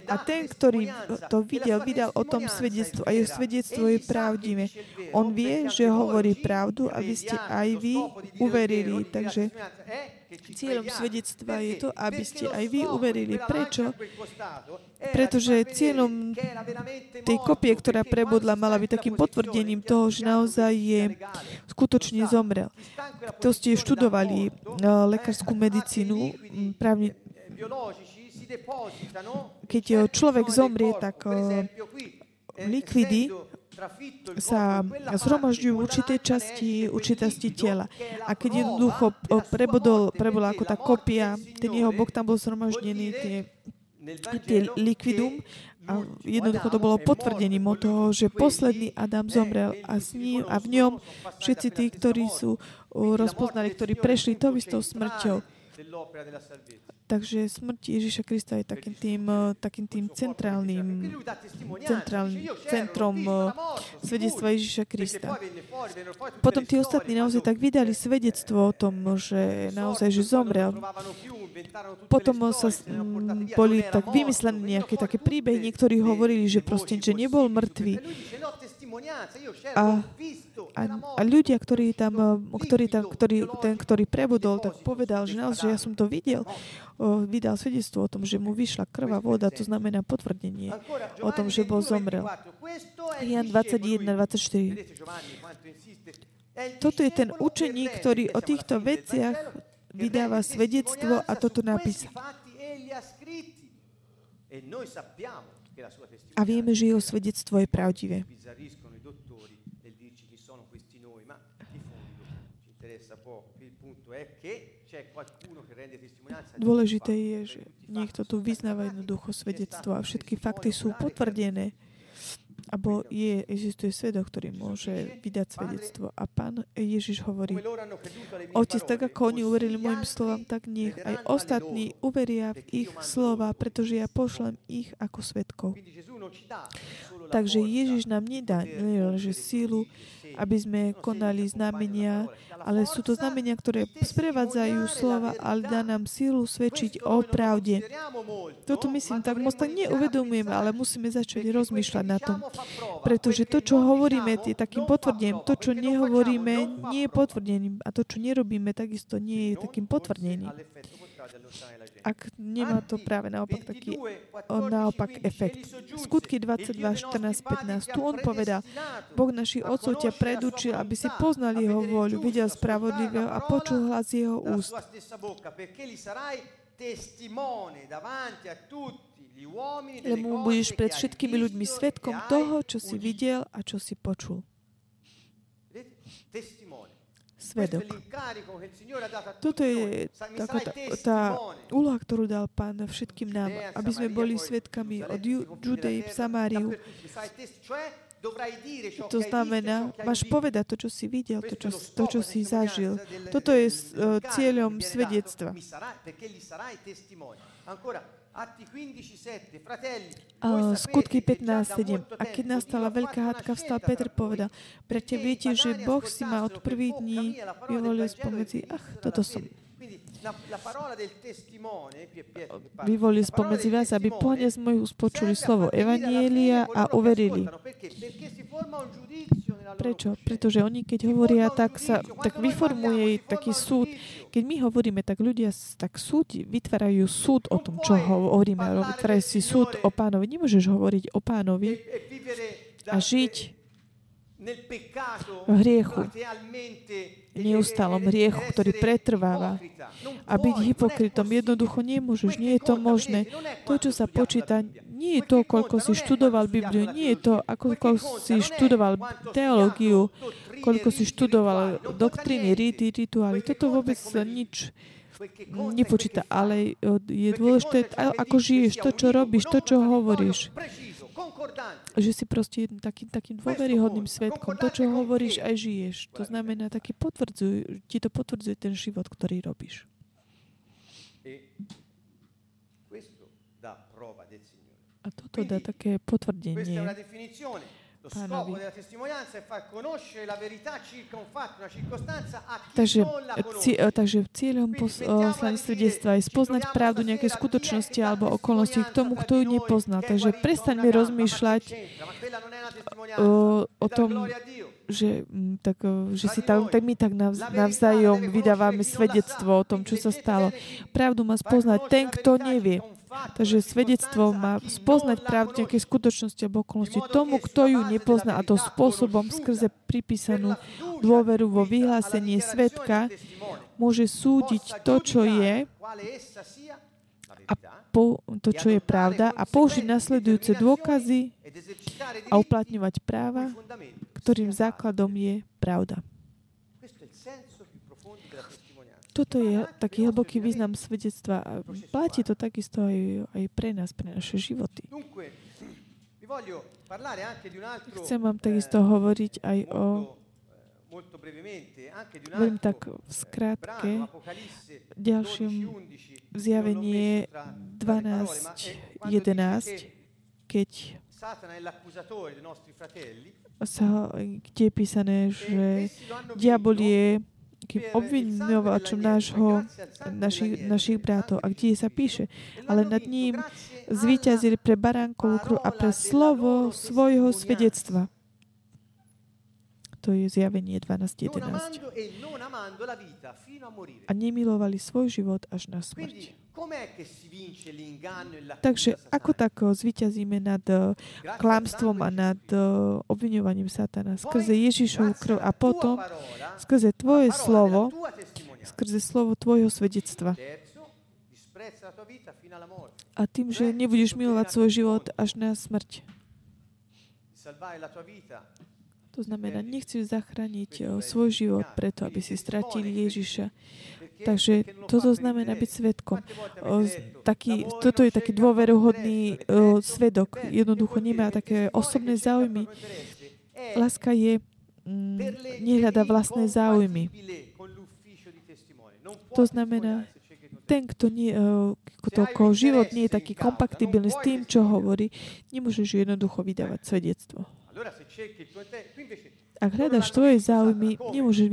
A ten, ktorý to videl, vydal o tom svedectvo. A jeho svedectvo je pravdivé. On vie, že hovorí pravdu, aby ste aj vy uverili. Takže cieľom svedectva je to, aby ste aj vy uverili. Prečo? Pretože cieľom tej kopie, ktorá prebodla, mala byť takým potvrdením toho, že naozaj je skutočne zomrel. To ste študovali lekárskú medicínu, právne. Keď človek zomrie, tak likvidy sa zhromažďujú v určitej časti tela. A keď jednoducho prebola ako tá kopia, ten jeho bok, tam bol zhromaždený tie likvidum a jednoducho to bolo potvrdením od toho, že posledný Adam zomrel a s ním a v ňom všetci tí, ktorí sú rozpoznali, ktorí prešli tou istou smrťou. Takže smrť Ježiša Krista je takým tým centrom svedectva Ježiša Krista. Potom tí ostatní naozaj tak vydali svedectvo o tom, že naozaj, že zomrel. Potom sa boli tak vymyslené nejaké také príbehy, niektorí hovorili, že proste, že nebol mŕtvý. A ľudia, ktorí prebudol, tak povedal, že naozaj, že ja som to videl, vydal svedectvo o tom, že mu vyšla krv a voda, to znamená potvrdenie o tom, že bol zomrel. Ján 21:24. Toto je ten učeník, ktorý o týchto veciach vydáva svedectvo a toto napísal. A vieme, že jeho svedectvo je pravdivé. Dôležité je, že niekto tu vyznáva jednoducho svedectvo a všetky fakty sú potvrdené. Abo existuje svedok, ktorý môže vydať svedectvo. A Pán Ježiš hovorí, Otec, tak ako oni uverili mojim slovám, tak nech aj ostatní uveria v ich slova, pretože ja pošlem ich ako svedkov. Takže Ježiš nám nedá nielenže sílu, aby sme konali znamenia, ale sú to znamenia, ktoré sprevádzajú slova, ale dá nám sílu svedčiť o pravde. Toto myslím, tak moc tak neuvedomujeme, ale musíme začať rozmýšľať na tom. Pretože to, čo hovoríme, je takým potvrdením. To, čo nehovoríme, nie je potvrdením. A to, čo nerobíme, takisto nie je takým potvrdením. Ak nemá to práve naopak taký efekt. Skutky 22, 14, 15. Tu on povedal, Boh našich otcov ťa predúčil, aby si poznal jeho vôľu, videl spravodlivého a počul hlas jeho úst. Lebo budeš pred všetkými ľuďmi svedkom toho, čo si videl a čo si počul. Svedok. Toto je tá úloha, ktorú dal Pán všetkým nám, aby sme boli svedkami od Judei v Samáriu. To znamená, máš povedať to, čo si videl, to, čo si zažil. Toto je cieľom svedectva. Skutky 15.7. A keď nastala veľká hádka, vstal Peter povedal, bratia, viete, že Boh si ma od prvých dní vyvolil spomedzi. Toto som. Vyvolil spomedzi vás, aby pohľad z mojich uspočuli slovo Evanielia a uverili. Prečo? Pretože oni, keď hovoria, tak vyformuje taký súd. Keď my hovoríme, tak ľudia tak súdi, vytvárajú súd o tom, čo hovoríme. Vytvárajú si súd o Pánovi. Nemôžeš hovoriť o Pánovi a žiť v hriechu, neustálom hriechu, ktorý pretrváva. A byť hypokritom jednoducho nemôžeš, nie je to možné. To, čo sa počíta, nie je to, koľko si študoval Bibliu, nie je to, ako si študoval teológiu, koľko si študoval doktríny, rity, rituály. Toto vôbec nič nepočíta, ale je dôležité, ako žiješ, to, čo robíš, to, čo hovoríš. Že si proste takým dôveryhodným svedkom. To, čo hovoríš, aj žiješ. To znamená, ti to potvrdzuje ten život, ktorý robíš. A toto dá také potvrdenie Pánovi. Takže cieľom poslania svedectva je spoznať pravdu nejaké skutočnosti alebo okolnosti k tomu, kto ju nepozná. Takže prestaňme rozmýšľať o tom, že si tak my tak navzájom vydávame svedectvo o tom, čo sa stalo. Pravdu má spoznať ten, kto nevie. Takže svedectvo má spoznať pravdu nejakej skutočnosti alebo okolnosti tomu, kto ju nepozná, a to spôsobom skrze pripísanú dôveru vo vyhlásenie svedka môže súdiť to, čo je pravda a použiť nasledujúce dôkazy a uplatňovať práva, ktorým základom je pravda. Toto je taký hlboký význam svedectva a platí to takisto aj pre nás, pre naše životy. Chcem vám takisto hovoriť aj tak v skratke, ďalším zjavenie 12.11, kde je písané, že diabol je obviňovačom našich bratov. A kde sa píše? Ale nad ním zvíťazil pre baránkovú krv a pre slovo svojho svedectva. To je zjavenie 12.11. A nemilovali svoj život až na smrť. Takže ako tak zvíťazíme nad klamstvom a nad obviňovaním Satana? Skrze Ježišovu krv a potom skrze tvoje slovo, skrze slovo tvojho svedectva. A tým, že nebudeš milovať svoj život až na smrť. To znamená, nechceš zachrániť svoj život preto, aby si stratil Ježiša. Takže toto znamená byť svedkom. Toto je taký dôveruhodný svedok. Jednoducho nemá také osobné záujmy. Láska je nehľada vlastné záujmy. To znamená, ten, kto život nie je taký kompatibilný s tým, čo hovorí, nemôžeš jednoducho vydávať svedectvo. Ak hľadaš tvoje záujmy, nemôžeš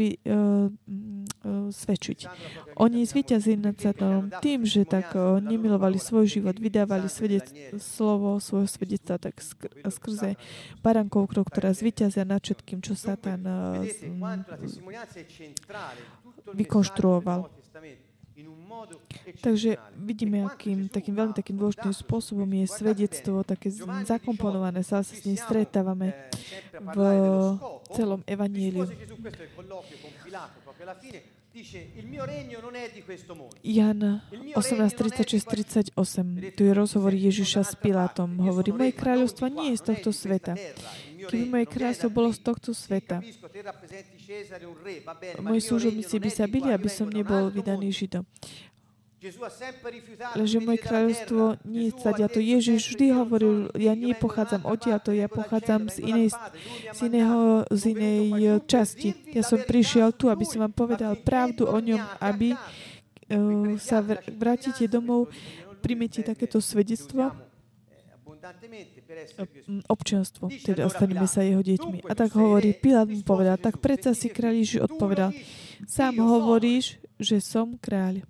svedčiť. Oni zvíťazili nad Satanom tým, že tak nemilovali svoj život, vydávali svojho svedectva tak skrze barankov krok, ktorá zvíťazia nad všetkým, čo Satan vykonštruoval. Takže vidíme, akým takým veľmi takým dôležitým spôsobom je svedectvo také zakomponované, sa s ním stretávame v celom evanjeliu. Jan 18:36-38. Tu je rozhovor Ježiša s Pilátom. Hovorí, moje kráľovstvo nie je z tohto sveta. Keby moje kráľovstvo bolo z tohto sveta, moji služobníci by sa bili, aby som nebol vydaný Židom. Leže moje kráľovstvo nie je stadiaľ. Ježiš vždy hovoril, ja nie pochádzam odtiaľto, ja pochádzam z inej časti. Ja som prišiel tu, aby som vám povedal pravdu o ňom, aby sa vrátite domov, príjmete takéto svedectvo, občianstvo, teda ostaneme sa jeho deťmi. A tak hovorí, Pilát mu povedal, tak predsa si kráľ Ježiš odpovedal, sám hovoríš, že som kráľ.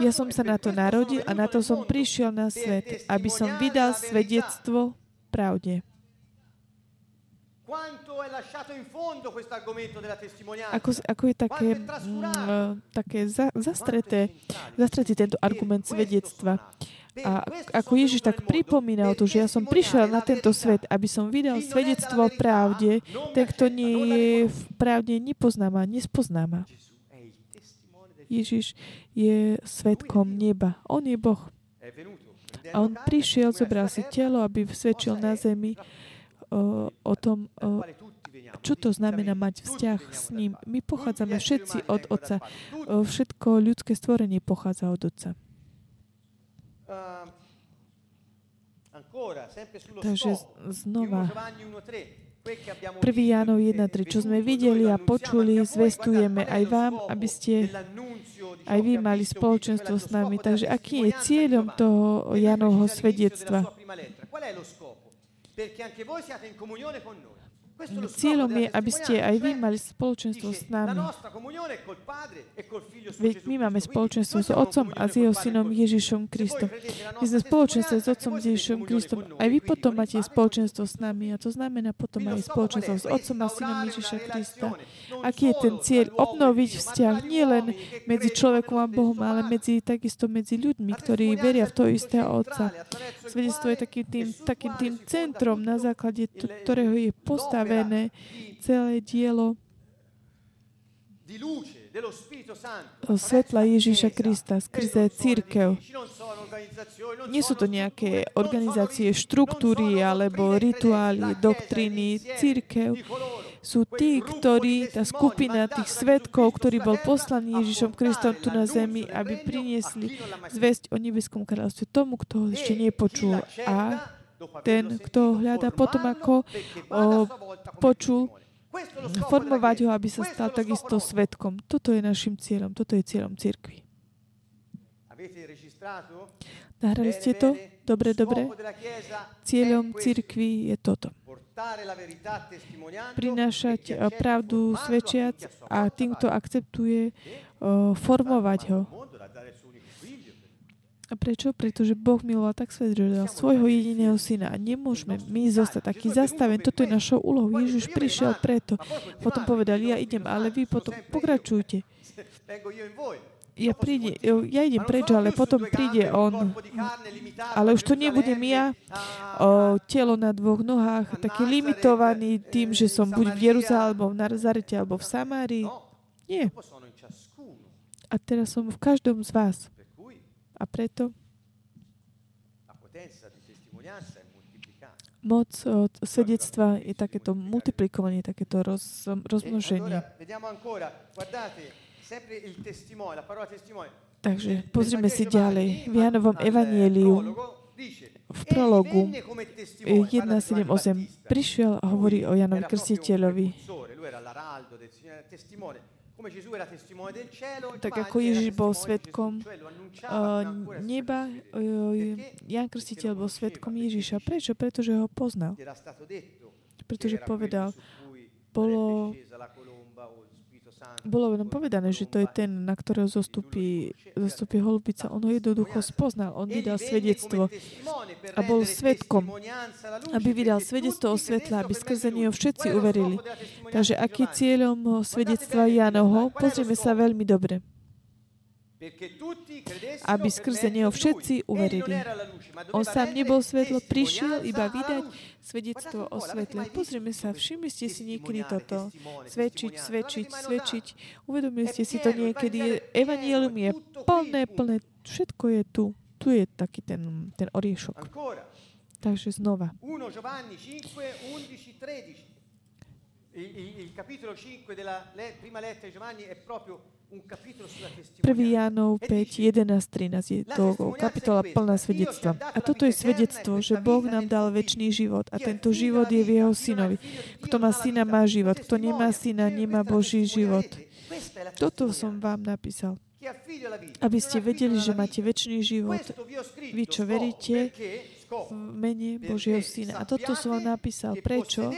Ja som sa na to narodil a na to som prišiel na svet, aby som vydal svedectvo pravde. Ako je také zastretý tento argument svedectva. A ako Ježiš tak pripomínal to, že ja som prišiel na tento svet, aby som vydal svedectvo pravde, ten, kto nie je v pravde, nespoznáma. Ježiš je svedkom neba. On je Boh. A on prišiel, zobral si telo, aby svedčil na zemi o tom, čo to znamená mať vzťah s ním. My pochádzame všetci od Otca. Všetko ľudské stvorenie pochádza od Otca. Takže znova 1. Jánov 1:3, čo sme videli a počuli, zvestujeme aj vám, aby ste aj vy mali spoločenstvo s nami. Takže aký je cieľom toho Jánovho svedectva? Cieľom je, aby ste aj vy mali spoločenstvo s nami. Veď my máme spoločenstvo s Otcom a s jeho synom Ježišom Kristom. My sme spoločenstvo s Otcom a Ježišom Kristom. Aj vy potom máte spoločenstvo s nami a to znamená potom aj spoločenstvo s Otcom a synom Ježiša Krista. Aký je ten cieľ? Obnoviť vzťah nielen medzi človekom a Bohom, ale takisto medzi ľuďmi, ktorí veria v toho istého Otca. Svedectvo je takým tým centrom, na základe ktorého je postavený celé dielo svetla Ježíša Krista skrze cirkev. Nie sú to nejaké organizácie, štruktúry alebo rituály, doktríny. Cirkev sú tí, tá skupina tých svedkov, ktorí bol poslaný Ježíšom Kristom tu na zemi, aby priniesli zvesť o nebeskom kráľovstve tomu, kto ho ešte nepočul. A ten, kto hľadá potom, ako počul, formovať ho, aby sa stal takisto svedkom. Toto je našim cieľom. Toto je cieľom cirkvi. Nahrali ste to? Dobre. Cieľom cirkvi je toto. Prinášať pravdu svedčiac a tým, kto akceptuje, formovať ho. A prečo? Pretože Boh miloval tak svet, že dal svojho jediného syna. A nemôžeme my zostať taký zastavený. Toto je našou úlohou. Ježiš prišiel preto. Potom povedal, ja idem, ale vy potom pokračujte. Ja idem preč, ale potom príde on. Ale už to nebudem ja. Telo na dvoch nohách, taký limitovaný tým, že som buď v Jeruzaleme, alebo v Nazarete, alebo v Samárii. Nie. A teraz som v každom z vás. A preto moc svedectva je takéto multiplikovanie, takéto rozmnoženie. Takže pozrime si ďalej. V Jánovom evanjeliu v prologu 1.7.8 prišiel a hovorí o Jánovi Krstiteľovi. Tak ako Ježiš bol svedkom neba, Ján Krstiteľ bol svedkom Ježiša. Prečo? Pretože ho poznal. Pretože povedal, bolo nám povedané, že to je ten, na ktorého zostupí holubica. On ho jednoducho spoznal. On vydal svedectvo a bol svedkom, aby vydal svedectvo o svetle, aby skrze neho všetci uverili. Takže aký cieľom svedectva Jánovho? Pozrieme sa veľmi dobre. Aby skrze neho všetci uverili. On sám nebol svetlo, prišiel iba vydať svedectvo o svetle. Pozrime sa, všimli ste si niekedy toto. Svedčiť. Uvedomili ste si to niekedy. Evangelium je plné. Všetko je tu. Tu je taký ten oriešok. Takže znova. 1 Giovanni 5:11-13. Il capitolo 5 della prima lettera di Giovanni è proprio 1. Jánov 5:11-13 je to kapitola plná svedectva. A toto je svedectvo, že Boh nám dal večný život a tento život je v jeho synovi. Kto má syna, má život. Kto nemá syna, nemá Boží život. Toto som vám napísal, aby ste vedeli, že máte večný život. Vy, čo veríte v mene Božieho syna. A toto som vám napísal. Prečo?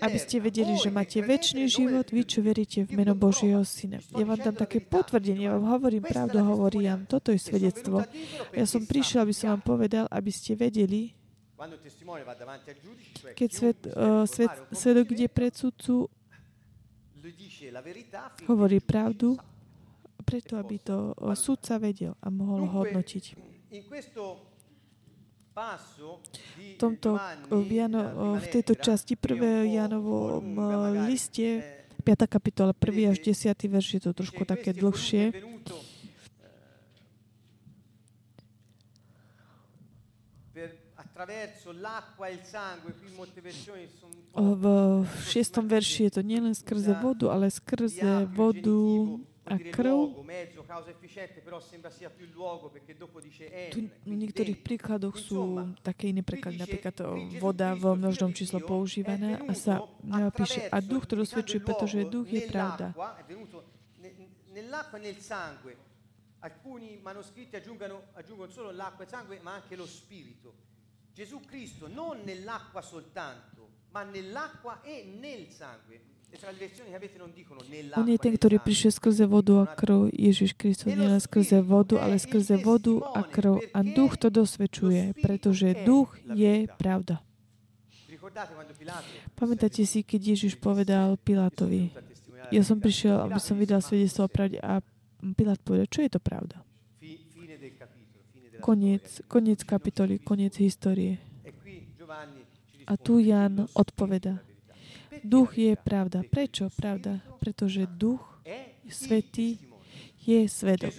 Aby ste vedeli, že máte večný život, vy, čo veríte v meno Božieho syna. Ja vám dám také potvrdenie, ja vám hovorím pravdu, hovorím. Toto je svedectvo. Ja som prišiel, aby som vám povedal, aby ste vedeli, keď svedok ide pred sudcu, hovorí pravdu, preto, aby to sudca vedel a mohol hodnotiť. V tejto časti 1. Jánovom liste, 5. kapitola, 1. až 10. verš, je to trošku také dlhšie. V 6. verši je to nielen skrze vodu, ale skrze vodu a krv. Tu v niektorých príkladoch sú také iné preklady, napríklad voda v množnom číslo používaná a sa píše a duch, ktorý osvedčuje, pretože duch je pravda. Alcuni manoscritti aggiungono solo l'acqua e sangue, ma anche lo spirito. Gesù Cristo non nell'acqua soltanto, ma nell'acqua e nel sangue. On je ten, ktorý prišiel skrze vodu a krv. Ježiš Kristus nie len skrze vodu, ale skrze vodu a krv. A duch to dosvedčuje, pretože duch je pravda. Pamätáte si, keď Ježiš povedal Pilátovi, ja som prišiel, aby som vydal svedectvo o pravde, a Pilát povedal, čo je to pravda? Koniec kapitoly, koniec histórie. A tu Ján odpoveda. Duch je pravda. Prečo pravda? Pretože Duch Svätý je svedok.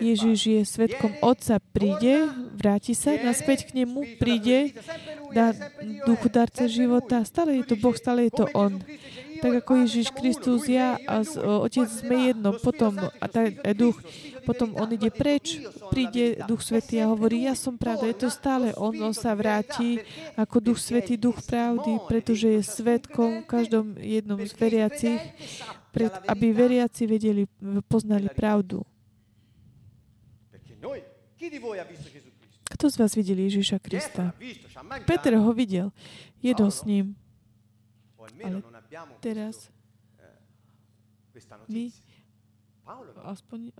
Ježiš je svedkom Otca. Príde, vráti sa, naspäť k nemu, príde, dá Duchu darca života. Stále je to Boh, stále je to On. Tak ako Ježiš Kristus, ja a Otec sme jedno. Potom a Duch, potom On ide preč, príde Duch Svätý a hovorí, ja som pravda, je to stále On sa vráti ako Duch Svätý, Duch pravdy, pretože je svedkom v každom jednom z veriacich, aby veriaci vedeli, poznali pravdu. Kto z vás videl Ježiša Krista? Peter ho videl, jedol s ním. Ale teraz my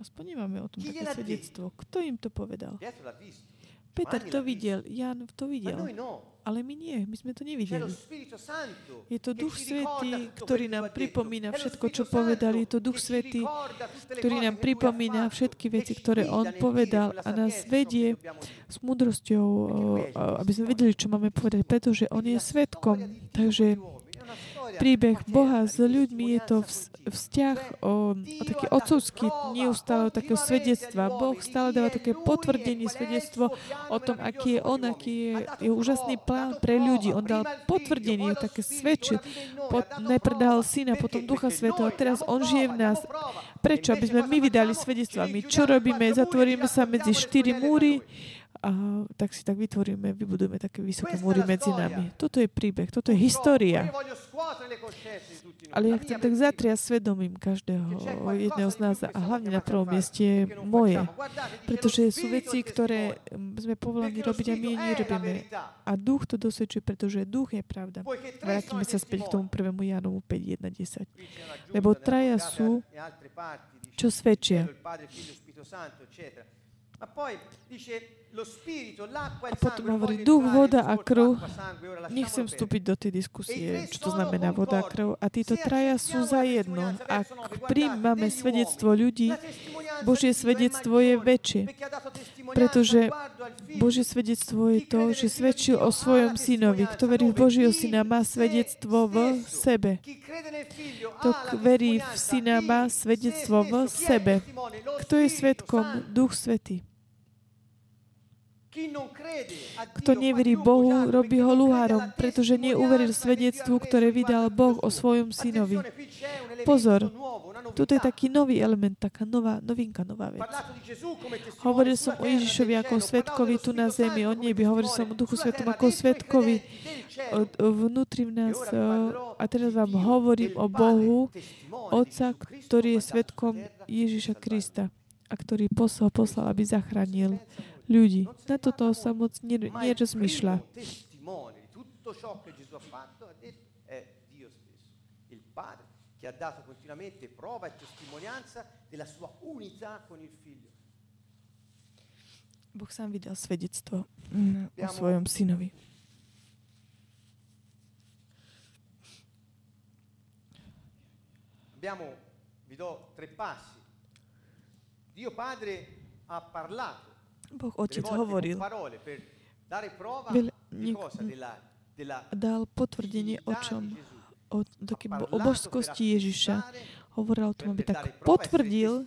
aspoň nemáme o tom také svedectvo. Kto im to povedal? Peter to videl, Ján to videl. Ale my nie, my sme to nevideli. Je to Duch Svätý, ktorý nám pripomína všetko, čo povedali. Je to Duch Svätý, ktorý nám pripomína všetky veci, ktoré on povedal a nás vedie s múdrosťou, aby sme vedeli, čo máme povedať, pretože on je svedkom. Takže príbeh Boha s ľuďmi, je to vzťah o taký otcovský, neustále takého svedectva. Boh stále dáva také potvrdenie, svedectvo o tom, aký je on, aký je jeho úžasný plán pre ľudí. On dal potvrdenie, také svedčil. Nepredal syna, potom Ducha Svätého. Teraz on žije v nás. Prečo? Aby sme my vydali svedectvo. My čo robíme? Zatvoríme sa medzi 4 múry, a tak si tak vytvoríme, vybudujeme také vysoké múry medzi nami. Toto je príbeh, toto je história. Ale ja chcem tak zatriať svedomím každého jedného z nás a hlavne na prvom mieste je moje. Pretože sú veci, ktoré sme povolaní robiť a my nerobíme. A duch to dosvedčuje, pretože duch je pravda. Vrátime sa späť k tomu 1. Jánovu 5.1.10. Lebo traja sú, čo svedčia. A potom hovorí duch, voda a krv. Nechcem vstúpiť do tej diskusie, čo to znamená voda a krv. A títo traja sú za jedno. Ak príjmame svedectvo ľudí, Božie svedectvo je väčšie. Pretože Božie svedectvo je to, že svedčil o svojom synovi. Kto verí v Božieho syna, má svedectvo v sebe. Kto verí v syna, má svedectvo v sebe. Kto je svedkom? Duch Svätý. Kto neverí Bohu, robí ho luhárom, pretože neuveril svedectvu, ktoré vydal Boh o svojom synovi. Pozor, toto je taký nový element, taká nová novinka, nová vec. Hovoril som o Ježišovi ako svedkovi tu na zemi, o nebi, hovoril som o Duchu Svätom ako svedkovi vnútri v nás. A teraz vám hovorím o Bohu, Otca, ktorý je svedkom Ježiša Krista a ktorý poslal, aby zachránil ľudí. Na toto sa moc nerozmýšľa. Boh sám vydal svedectvo o svojom synovi. Vi do tre passi. Dio Padre ha parlato. Boh Otec hovoril, dal potvrdenie o čom? O božskosti Ježiša. Hovoril o tom, aby tak potvrdil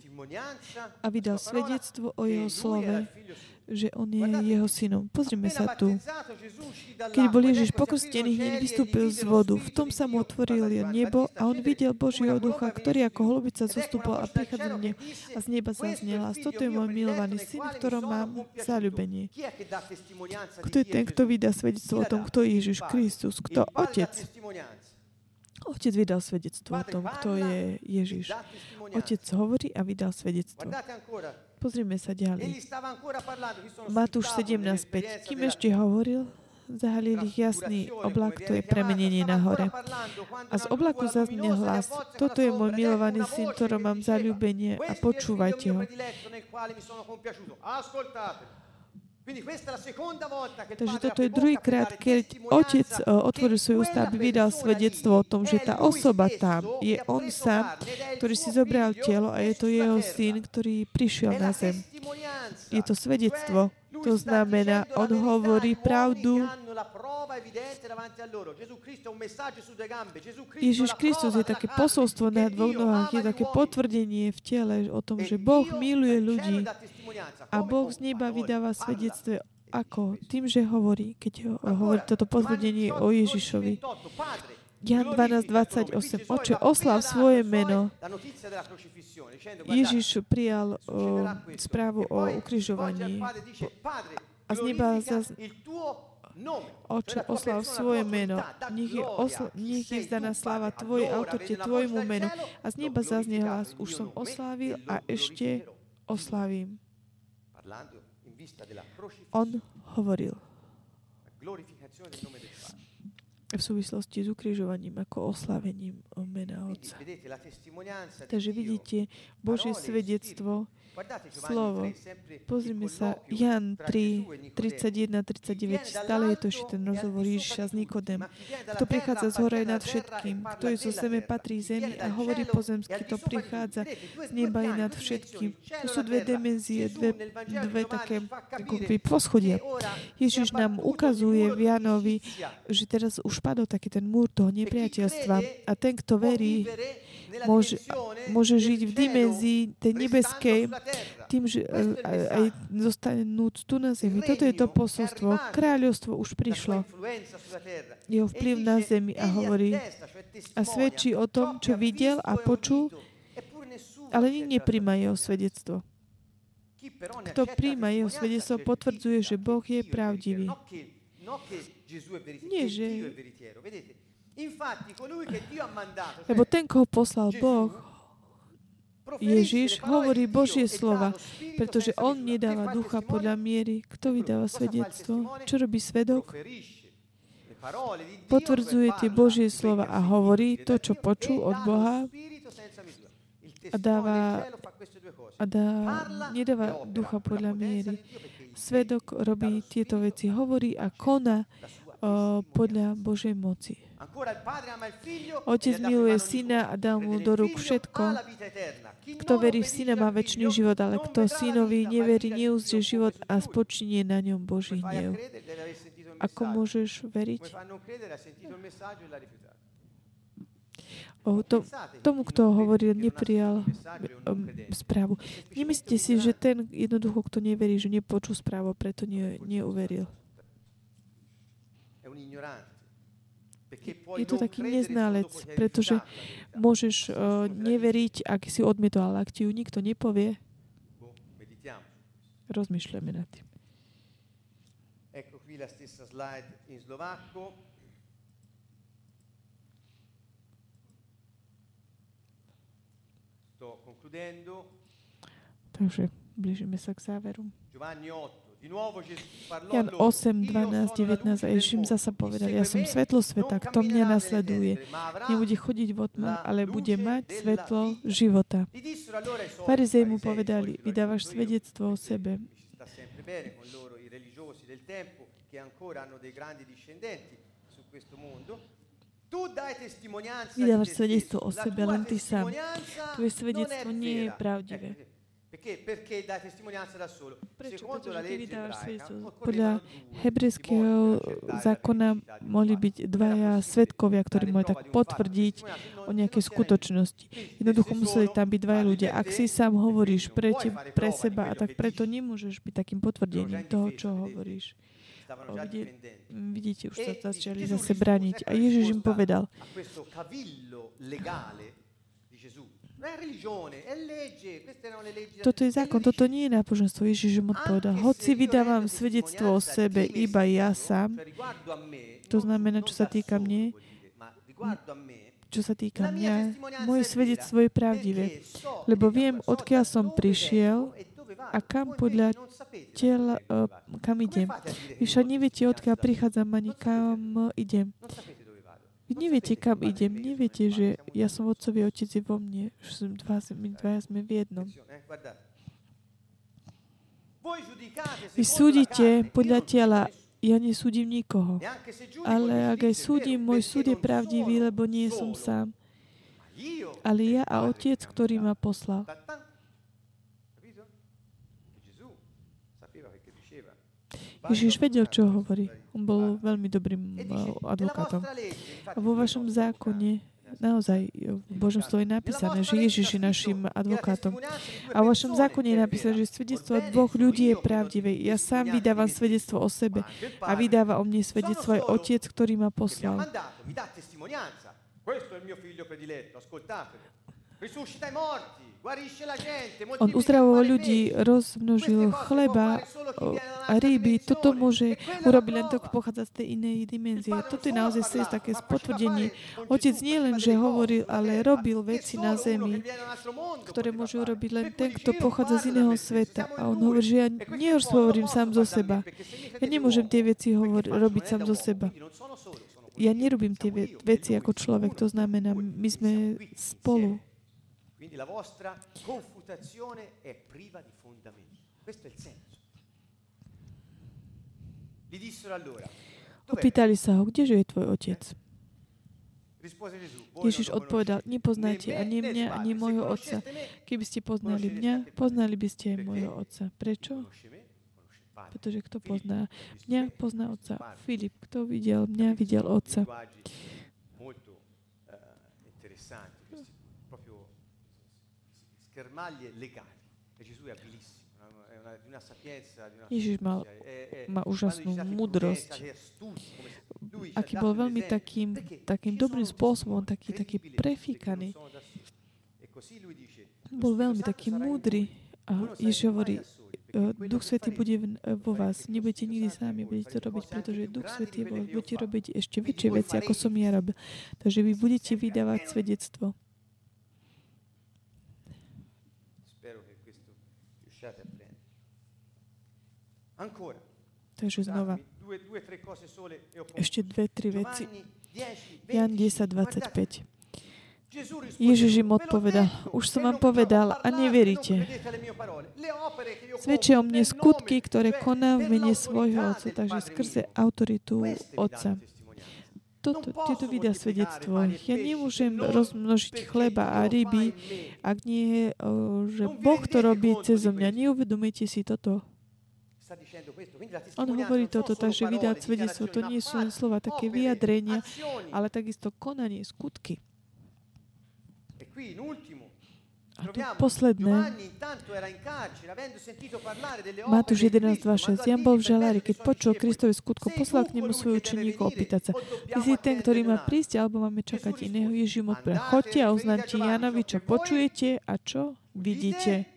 a vydal svedectvo o jeho slove, že on je jeho synom. Pozrime sa tu. Keď bol Ježiš pokrstený, hneď vystúpil z vodu. V tom sa mu otvoril nebo a on videl Božieho ducha, ktorý ako holubica zostúpil a prichádzal mne a z neba zaznela. Toto je môj milovaný syn, v ktorom mám zaľúbenie. Kto je ten, kto vydá svedectvo o tom, kto je Ježiš Kristus? Kto? Otec. Otec vydal svedectvo o tom, kto je Ježiš. Otec hovorí a vydal svedectvo. Pozrime sa ďalej. Matúš 17.5. Kým ešte hovoril, zahalil ich jasný oblak, to je premenenie na hore. A z oblaku zaznel hlas, toto je môj milovaný syn, ktorom mám zaľúbenie a počúvajte ho. Takže toto je druhýkrát, keď otec otvoril svoje ústa, aby vydal svedectvo o tom, že tá osoba tam je on sám, ktorý si zobral telo a je to jeho syn, ktorý prišiel na zem. Je to svedectvo. To znamená, on hovorí pravdu. Ježiš Kristus je také posolstvo na dvoch nohách, je také potvrdenie v tele o tom, že Boh miluje ľudí a Boh z neba vydáva svedectvo. Ako? Tým, že hovorí, keď hovorí toto potvrdenie o Ježišovi. Jan 12.28. Oče, osláv svoje meno. Ježiš prijal správu o ukrižovaní. A z neba Oče, osláv svoje meno. Nech je vzdaná sláva Tvojej autorite, Tvojmu menu. A z neba zaznie hlas. Už som oslávil a ešte oslavím. On hovoril v súvislosti s ukrižovaním ako oslavením mena Otca. Takže vidíte Božie svedectvo, slovo. Pozrime sa, Jan 3, 31-39, stále je to ešte ten rozhovor Ježiša s Nikodem. Kto prichádza z hora nad všetkým, kto je zo zeme, patrí zemi a hovorí pozemsky, to prichádza z neba je nad všetkým. To sú dve dimenzie, dve také poschodia. Ježiš nám ukazuje v Janovi, že teraz už spadol taký ten múr toho nepriateľstva. A ten, kto verí, môže žiť v dimenzii tej nebeskej, tým, že aj zostane núd tu na zemi. Toto je to posolstvo. Kráľovstvo už prišlo. Jeho vplyv na zemi a hovorí a svedčí o tom, čo videl a počul, ale nikto nepríjma jeho svedectvo. Kto príjma jeho svedectvo, potvrdzuje, že Boh je pravdivý. Nie, že... Lebo ten, koho poslal Boh, Ježiš, hovorí Božie slova, pretože on nedáva ducha podľa miery. Kto vydáva svedectvo? Čo robí svedok? Potvrdzuje tie Božie slova a hovorí to, čo počul od Boha, nedáva ducha podľa miery. Svedok robí tieto veci, hovorí a koná podľa Božej moci. Otec miluje syna a dá mu do rúk všetko. Kto verí v syna, má večný život, ale kto synovi neverí, neuzrie život a spočinie na ňom Boží hnev. Ako môžeš veriť? Tomu, kto hovoril, neprijal správu. Nemyslíte si, že ten jednoducho, kto neverí, že nepočul správu, preto neuveril. Je to taký neznalec, pretože môžeš neveriť, ak si odmietol, ale ak ti ju nikto nepovie, rozmýšľame nad tým. Ecco qui la stessa slide in slovacco. Sto concludendo. Takže blížime sa k záveru. Giovanni 8. Jan 8, 12, 19 a Ježím zasa povedal, ja som svetlo sveta, kto mňa nasleduje. Nebude chodiť v otme, ale bude mať svetlo života. Farizei mu povedali, vydávaš svedectvo o sebe. Vydávaš svedectvo o sebe, len ty sám. Tvoje svedectvo nie je pravdivé. Perché dà testimonianza da solo? Secondo la legge ebraica, podľa hebrejského zákona mohli byť dvaja svedkovia, ktorí mohli tak potvrdiť o nejakej skutočnosti. Jednoducho museli tam byť dvaja ľudia. Ak si sám hovoríš pre seba, a tak preto nemôžeš byť takým potvrdením toho, čo hovoríš. Vidíte, už sa začali zase braniť. A Ježiš im povedal, toto je zákon, toto nie je náboženstvo. Ježiš mu odpovedal, hoci vydávam svedectvo o sebe iba ja sám, to znamená, čo sa týka mňa, moje svedectvo je pravdivé, lebo viem, odkiaľ som prišiel a kam podľa tela, kam idem. Vy však neviete, odkiaľ prichádzam ani kam idem. Vy neviete, kam idem. Neviete, že ja som Otcový, Otec je vo mne. Dvaja sme v jednom. Vy súdite podľa tela. Ja nesúdim nikoho. Ale ak aj súdim, môj súd je pravdivý, lebo nie som sám. Ale ja a Otec, ktorý ma poslal. Ježiš vedel, čo hovorí. On bol veľmi dobrým advokátom. A vo vašom zákone, naozaj, v Božom slove je napísané, že Ježiš je našim advokátom. A vo vašom zákone je napísané, že svedectvo dvoch ľudí je pravdivé. Ja sám vydávam svedectvo o sebe a vydáva o mne svedectvo aj Otec, ktorý ma poslal. On uzdravoval ľudí, rozmnožil chleba a ryby. Toto môže urobiť len to, pochádza z tej inej dimenzie. Toto je naozaj také potvrdenie. Otec nie len, že hovoril, ale robil veci na zemi, ktoré môže urobiť len ten, kto pochádza z iného sveta. A on hovorí, že ja nehovorím sám zo seba. Ja nemôžem tie veci robiť sám zo seba. Ja nerobím tie veci ako človek. To znamená, my sme spolu. Quindi la vostra confutazione è priva di fondamenti. Questo è il senso. Gli dissero allora: opýtali sa ho, kdeže je tvoj otec? Ježiš odpovedal, nepoznáte ani mňa, ani môjho otca. Keby ste poznali mňa, poznali by ste aj môjho otca. Prečo? Pretože kto pozná mňa, pozná otca. Filip, kto videl mňa, videl otca. Ježiš má úžasnú múdrosť. Aký bol veľmi takým dobrým spôsobom, taký prefíkaný. Bol veľmi taký múdry. A Ježiš hovorí, Duch Svätý bude vo vás. Nebudete nikdy sami, budete to robiť, pretože Duch Svätý je vo vás. Budete robiť ešte väčšie veci, ako som ja robil. Takže vy budete vydávať svedectvo. Takže znova. Ešte dve, tri veci. Jan 10:25. Ježiš im odpovedal, už som vám povedal a neveríte. Svedčia o mne skutky, ktoré koná v mene svojho Otca, takže skrze autoritu Otca. Tieto vydá svedectvo. Ja nemôžem rozmnožiť chleba a ryby, ak nie, že Boh to robí cez mňa. Neuvedomujete si toto. On hovorí toto, takže vydá svedectvo. To nie sú len slova, také vyjadrenia, ale takisto konanie, skutky. A tu posledné. Matúš 11:26. Jan bol v žalári, keď počul Kristových skutkov, poslal k nemu svojich učeníkov opýtať sa. Ty si ten, ktorý má prísť, alebo máme čakať iného? Ježiš im odpovedal, choďte a oznámte Janovi, čo počujete a čo vidíte.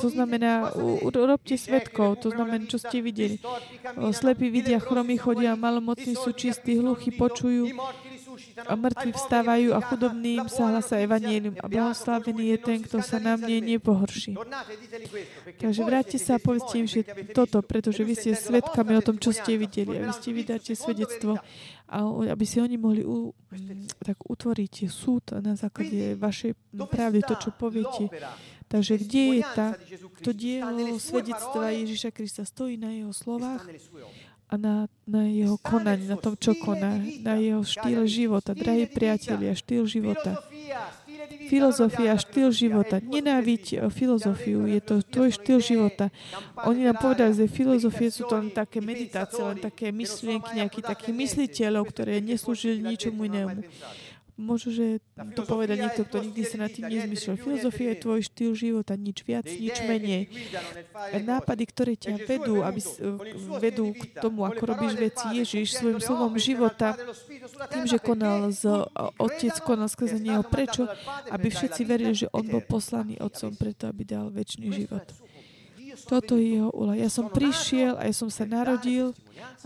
To znamená, robte svedkov, to znamená, čo ste videli. Slepí vidia, chromí chodia, malomocní sú čistí, hluchí počujú, a mŕtvi vstávajú a chudobným sa hlása evanjelium. A blahoslavený je ten, kto sa na mne nepohorší. Takže vráťte sa a povedzte im, že toto, pretože vy ste svedkami o tom, čo ste videli. A vy ste vydáte svedectvo, aby si oni mohli tak utvoriť súd na základe vašej pravdy, to, čo poviete. Takže kde je to dielo svedectva Ježiša Krista? Stojí na jeho slovách a na jeho konaní, na tom, čo koná, na jeho štýle života. Drahí priatelia, štýl života. Filozofia, štýl života. Nenáviť filozofiu, je to tvoj štýl života. Oni nám povedali, že filozofie sú to len také meditácie, len také myslienky, nejakých takých mysliteľov, ktoré neslúžili ničomu inému. Možno, že to povedať niekto, kto nikdy sa na tým nezmyslel. Filozofia je tvoj štýl života, nič viac, nič menej. Nápady, ktoré ťa vedú, vedú k tomu, ako robíš veci. Ježiš svojim slovom života, tým, že konal Otec, konal skrze neho. Prečo? Aby všetci verili, že on bol poslaný Otcom, preto aby dal večný život. Toto je jeho úloha. Ja som prišiel a ja som sa narodil,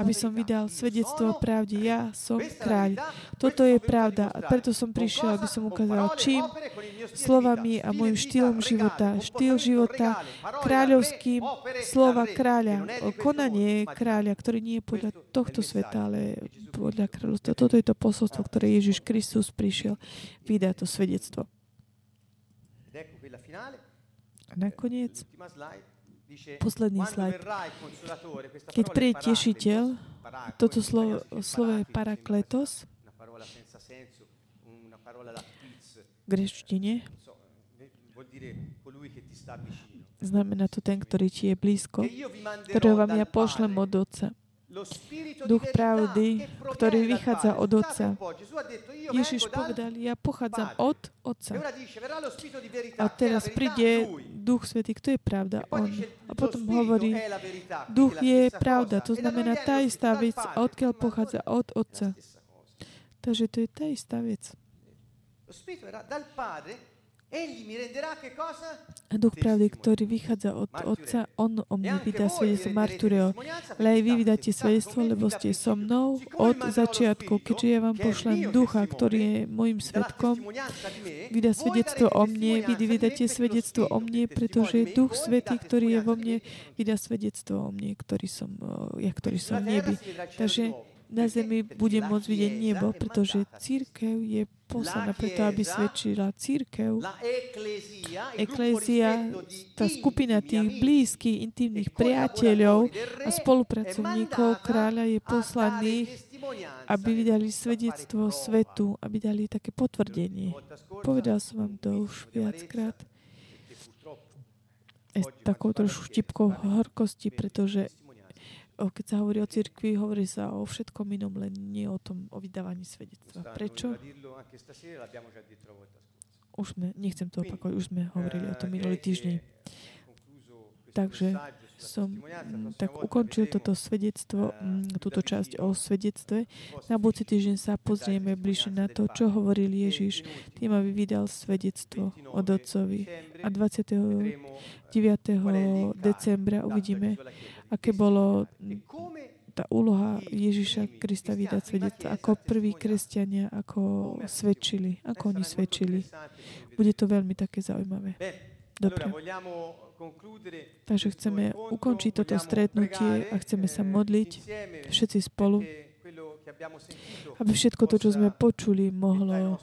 aby som vydal svedectvo o pravde. Ja som kráľ. Toto je pravda. A preto som prišiel, aby som ukázal, čím, slovami a môjim štýlom života. Štýl života kráľovským, slova kráľa, konanie kráľa, ktoré nie je podľa tohto sveta, ale podľa kráľovstva. Toto je to posolstvo, ktoré Ježiš Kristus prišiel vydať, to svedectvo. A nakoniec posledný slajd. Keď príde tešiteľ, toto slovo je parakletos v gréčtine. Znamená to ten, ktorý ti je blízko, ktorého vám ja pošlem od Otca. Duch pravdy, ktorý vychádza od Otca. Ježiš povedal, ja pochádzam od Otca. A teraz príde Duch Svätý, kto je pravda? On. A potom hovorí, Duch je pravda, to znamená tá istá vec, odkiaľ pochádza od Otca. Takže to je tá istá vec. A Duch pravdy, ktorý vychádza od Otca, on o mne vydá svedectvo, martyreo. Ale aj vy vydáte svedectvo, lebo ste so mnou od začiatku. Keďže ja vám pošlem Ducha, ktorý je môjim svedkom, vydá svedectvo o mne, vy vydáte svedectvo o mne, pretože Duch Svätý, ktorý je vo mne, vydá svedectvo o mne, ktorý som v nebi. Takže na zemi bude môcť vidieť nebo, pretože cirkev je poslaná preto, aby svedčila cirkev. Eklézia, tá skupina tých blízkych, intimných priateľov a spolupracovníkov kráľa je poslaných, aby vydali svedectvo svetu, aby dali také potvrdenie. Povedal som vám to už viackrát. s takou trošku štipkou horkosti, pretože keď sa hovorí o cirkvi, hovorí sa o všetkom inom, len nie o tom, o vydávaní svedectva. Prečo? Už sme, nechcem to opakovať, už sme hovorili o tom minulý týždeň. Takže som tak ukončil toto svedectvo, túto časť o svedectve. Na budúci týždeň sa pozrieme bližšie na to, čo hovoril Ježiš tým, aby vydal svedectvo od Otcovi. A 29. decembra uvidíme, aké bolo tá úloha Ježiša Krista vydať svedectvo, ako prví kresťania, ako svedčili, ako oni svedčili. Bude to veľmi také zaujímavé. Dobre. Takže chceme ukončiť toto stretnutie a chceme sa modliť všetci spolu, aby všetko to, čo sme počuli, mohlo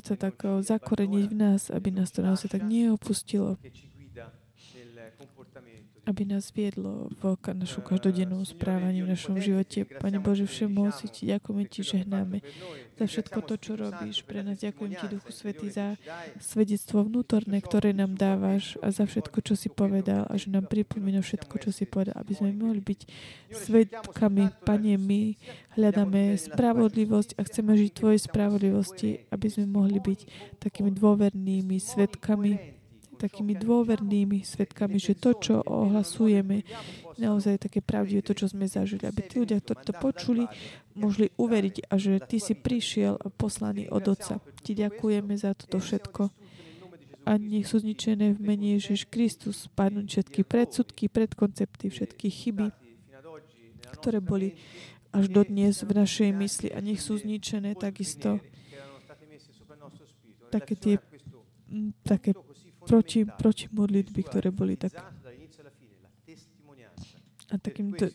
sa tak zakoreniť v nás, aby nás to naozaj tak neopustilo, aby nás viedlo v našu každodennú správanie v našom živote. Pane Bože, Všemohúci, ďakujeme Ti, žehnáme za všetko to, čo robíš pre nás. Ďakujem Ti, Duchu Svätý, za svedectvo vnútorné, ktoré nám dávaš a za všetko, čo si povedal a že nám pripomína všetko, čo si povedal, aby sme mohli byť svedkami. Pane, my hľadáme spravodlivosť a chceme žiť Tvojej spravodlivosti, aby sme mohli byť takými dôvernými svedkami, takými dôvernými svedkami, že to, čo ohlasujeme, naozaj také pravdivé, to, čo sme zažili. Aby tí ľudia, ktorí to počuli, mohli uveriť a že Ty si prišiel poslaný od Otca. Ti ďakujeme za toto všetko. A nech sú zničené v mene Ježiš Kristus padnú všetky predsudky, predkoncepty, všetky chyby, ktoré boli až dodnes v našej mysli. A nech sú zničené takisto také proti modlitby, ktoré boli tak a takým to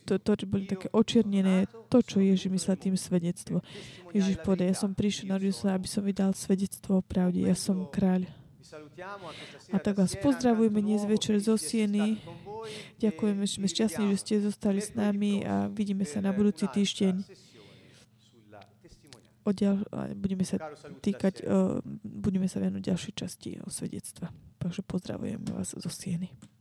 boli také očiernené to, čo Ježiš myslel tým svedectvo. Ježiš povedal, ja som prišiel, aby som vydal svedectvo o pravde. Ja som kráľ. A tak vás pozdravujeme dnes večer zo Sieny. Ďakujeme, že sme šťastní, že ste zostali s nami a vidíme sa na budúci týždeň. Budeme sa venúť ďalšej časti o svedectva. Takže pozdravujeme vás zo Sieny.